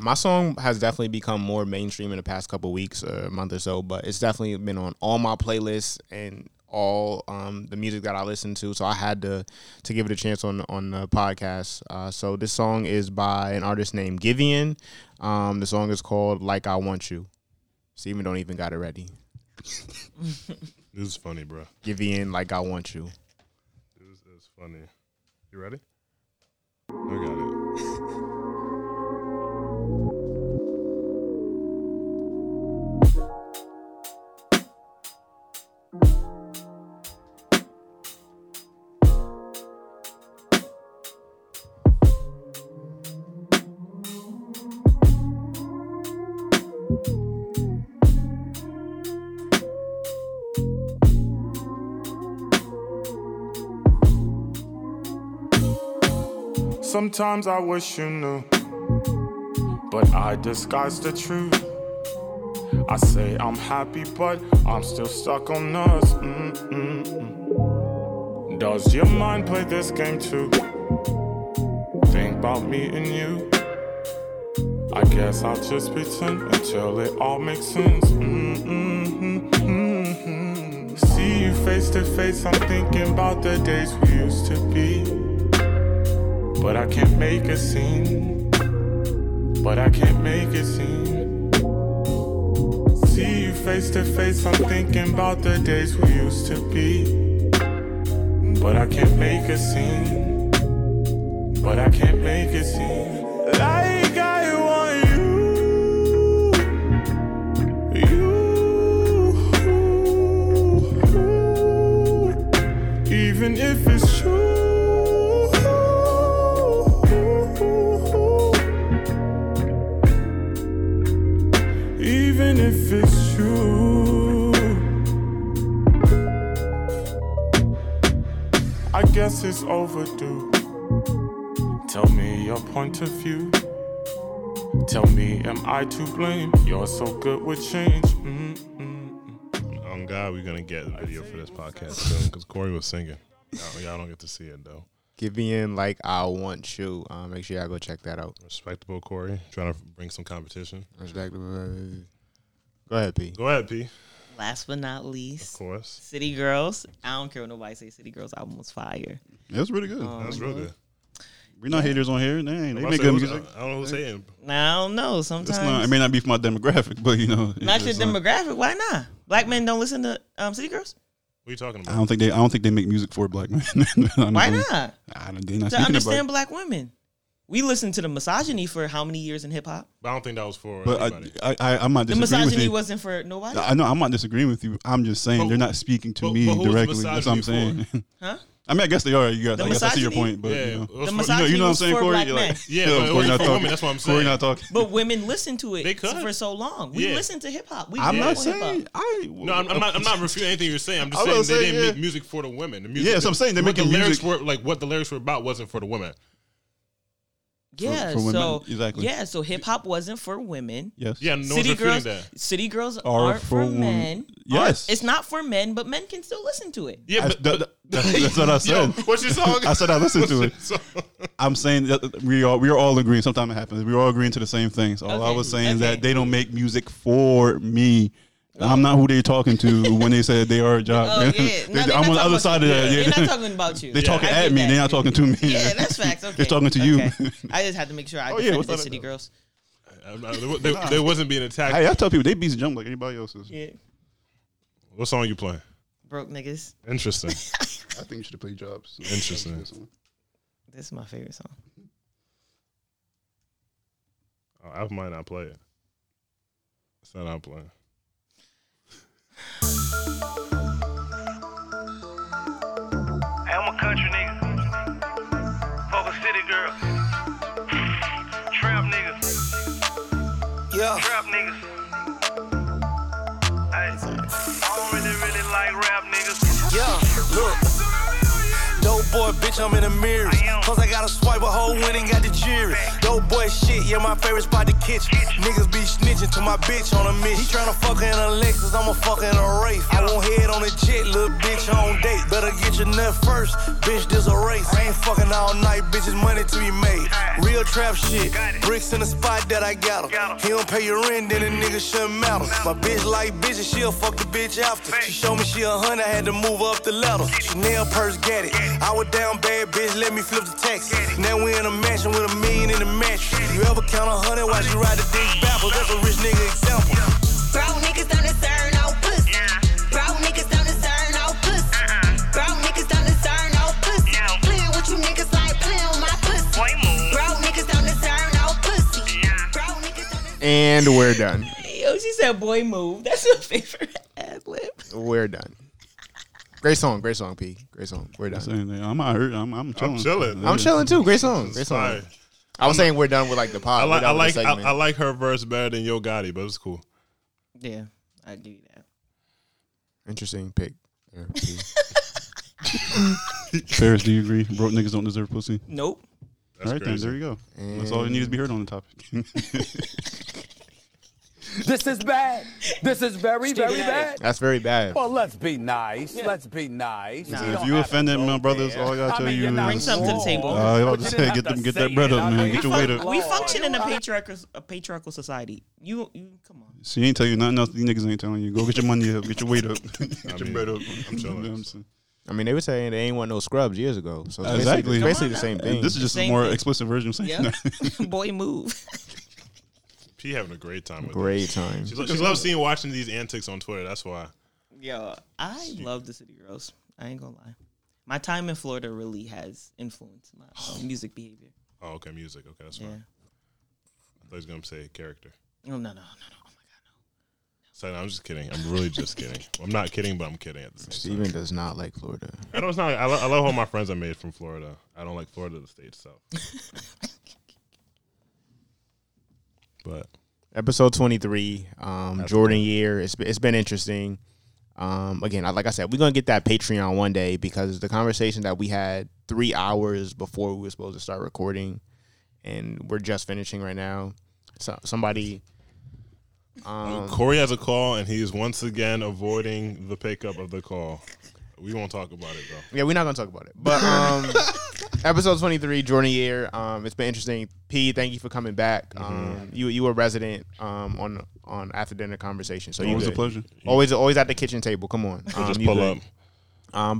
My song has definitely become more mainstream in the past couple weeks, a month or so, but it's definitely been on all my playlists and all the music that I listen to, so I had to give it a chance on the podcast. So this song is by an artist named Giveon. The song is called "Like I Want You." Steven don't even got it ready. This is funny, bro. Giveon, "Like I Want You." This is funny. You ready? I got it. Sometimes I wish you knew, but I disguise the truth. I say I'm happy, but I'm still stuck on us. Does your mind play this game too? Think about me and you. I guess I'll just pretend until it all makes sense. See you face to face, I'm thinking about the days we used to be. But I can't make a scene. But I can't make a scene. See you face to face, I'm thinking about the days we used to be. But I can't make a scene. But I can't make a scene. Like I want you. You. Even if it's true. If it's true, I guess it's overdue. Tell me your point of view. Tell me, am I to blame? You're so good with change. On God, we're gonna get a video for this podcast soon because Corey was singing. Y'all don't get to see it though. Giveon, "Like I Want You." Make sure y'all go check that out. Respectable Corey, trying to bring some competition. Respectable. Go ahead, P. Last but not least, of course, City Girls. I don't care what nobody say. City Girls album was fire. It was really good. That was real good. We're not haters on here. They make good music. I don't know who's saying. I don't know. Sometimes it may not be for my demographic, but you know, not your demographic. Why not? Black men don't listen to City Girls. What are you talking about? I don't think they make music for black men. Why not? To understand black women. We listened to the misogyny for how many years in hip hop? But I don't think that was for anybody. I'm not disagreeing with you. The misogyny wasn't for nobody? I know. I'm not disagreeing with you. I'm just saying they're not speaking to me directly. That's what I'm saying. Huh? I mean, I guess they are. You guys, I guess I see your point. But, yeah, the misogyny you know was what I'm saying, for Corey? Black men. That's what I'm saying. Corey not talking. But women listened to it for so long. We listened to hip-hop. I'm not saying. I'm not refuting anything you're saying. I'm just saying they didn't make music for the women. Yeah, so I'm saying they make the lyrics. What the lyrics were about wasn't for the women. Yeah, for women. So exactly. Yeah, so hip hop wasn't for women. Yes. Yeah, no City Girls. That. City Girls aren't for men. Yes. It's not for men, but men can still listen to it. Yeah, that's what I said. Yo, what's your song? I said I listened to it. I'm saying that we are all agreeing. Sometimes it happens. We're all agreeing to the same things. All I was saying is that they don't make music for me. I'm not who they're talking to when they said they are a job. Oh, yeah. No, I'm on the other side of that. Yeah. They're not talking about you. They're talking at me. They're not talking to me. Yeah, that's facts. Okay. They're talking to you. I just had to make sure I defended the City Girls. They wasn't being attacked. I tell people, they beat the jump like anybody else is. Yeah. What song you playing? Broke Niggas. Interesting. I think you should have played Jobs. Interesting. This is my favorite song. Oh, I might not play it. It's not I'm playing. I'm a country nigga, fuck a city girl, trap niggas, yeah. Trap niggas. Ay, I don't really like rap niggas. Yeah, look, dope boy, bitch, I'm in the mirror. Cause I gotta swipe a whole win and got the jury. Dope boy shit, yeah, my favorite spot the kitchen. Niggas be snitching to my bitch on a mission. He tryna fuck in a Lexus, I'ma fuck in a Wraith. I won't head on a jet, little bitch on date. Better get your nut first, bitch, this a race. I ain't fucking all night, bitches, money to be made. Real trap shit, bricks in the spot that I got him. He don't pay your rent, then the nigga shouldn't matter. My bitch like bitches, she'll fuck the bitch after. She showed me she 100, had to move up the ladder. Chanel purse, get it. I was down bad, bitch, let me flip the taxi. Now we in a mansion with $1 million in the mattress. You ever count 100 while you ride the dick baffles? That's a rich nigga example. Broke niggas don't deserve no pussy. Broke niggas don't deserve no pussy. Broke niggas don't deserve no pussy. Playing with you niggas like playing with my pussy. Broke niggas don't deserve no pussy. Broke niggas don't deserve. And we're done. Yo, she said, "Boy, move." That's my favorite ad lib. We're done. Great song, P. Great song. We're done. I'm out here. I'm chilling. I'm chilling too. Great song. Great song. Right. I was saying we're done with like the pod. I like her verse better than Yo Gotti, but it's cool. Yeah, I give you that. Interesting pick. Paris, do you agree? Broke niggas don't deserve pussy. Nope. That's all right, crazy. Then there you go. And that's all you need to be heard on the topic. This is bad. This is very, very bad. That's very bad. Well, let's be nice. Yeah. Let's be nice. Nah. If you offended my brothers, all I got to tell you is... Bring something to the table. I was about to say, get that bread up, man. Get your weight up. We function in a patriarchal society. You come on. She ain't tell you nothing else. These niggas ain't telling you. Go get your money up. Get your weight up. Get your bread up. I'm telling you. I mean, they were saying they ain't want no scrubs years ago. So it's basically the same thing. This is just a more explicit version of saying that. Boy, move. She having a great time with it. Time. She loves watching these antics on Twitter. That's why. Yo, I love the City Girls. I ain't gonna lie. My time in Florida really has influenced my music behavior. Oh, okay, music. Okay, that's fine. I thought he was gonna say character. Oh, no. Oh my God, no. So I'm just kidding. I'm really just kidding. I'm not kidding, but I'm kidding at the same time. Steven does not like Florida. I know it's not. I love all my friends I made from Florida. I don't like Florida, the state itself. So. But episode 23, Jordan year. It's been interesting. Again, like I said, we're going to get that Patreon one day because the conversation that we had 3 hours before we were supposed to start recording, and we're just finishing right now. So somebody... Corey has a call, and he is once again avoiding the pickup of the call. We won't talk about it, though. Yeah, we're not going to talk about it. But episode 23, Jordan year. It's been interesting. P, thank you for coming back. You were resident on After Dinner Conversations. So always a pleasure. Always at the kitchen table. Come on. Just pull up.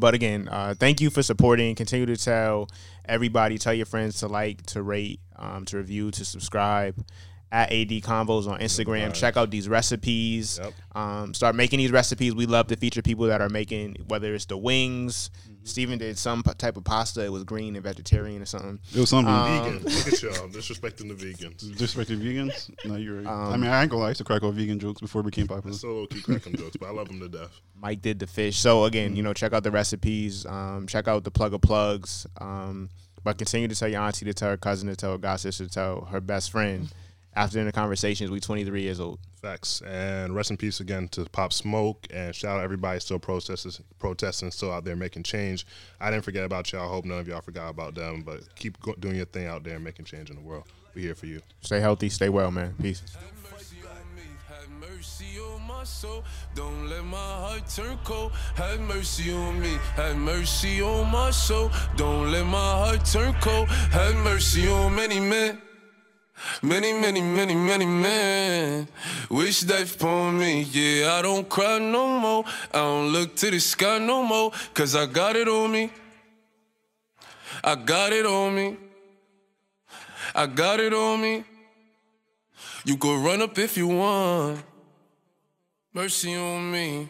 But again, thank you for supporting. Continue to tell everybody, tell your friends to like, to rate, to review, to subscribe. At AD Convos on Instagram. Right. Check out these recipes. Yep. Start making these recipes. We love to feature people that are making, whether it's the wings. Steven did some type of pasta. It was green and vegetarian or something. It was something vegan. Look at y'all. Disrespecting the vegans. Disrespecting vegans? No, you're right. I ain't gonna lie. I used to crack all vegan jokes before it became popular. I still keep cracking jokes, but I love them to death. Mike did the fish. So, again, check out the recipes. Check out the plug of plugs. But continue to tell your auntie, to tell her cousin, to tell her godsister, to tell her best friend. After Dinner Conversations, we 23 years old. Facts. And rest in peace again to Pop Smoke, and shout out everybody still protesting, still out there making change. I didn't forget about y'all. I hope none of y'all forgot about them, but keep doing your thing out there and making change in the world. We're here for you. Stay healthy. Stay well, man. Peace. Mercy on my soul, don't let my heart turn cold. Have mercy on me, have mercy on my soul, don't let my heart turn cold. Have mercy on many men, many, many, many, many men. Wish death upon me, yeah, I don't cry no more. I don't look to the sky no more, cause I got it on me. I got it on me. I got it on me. You could run up if you want. Mercy on me.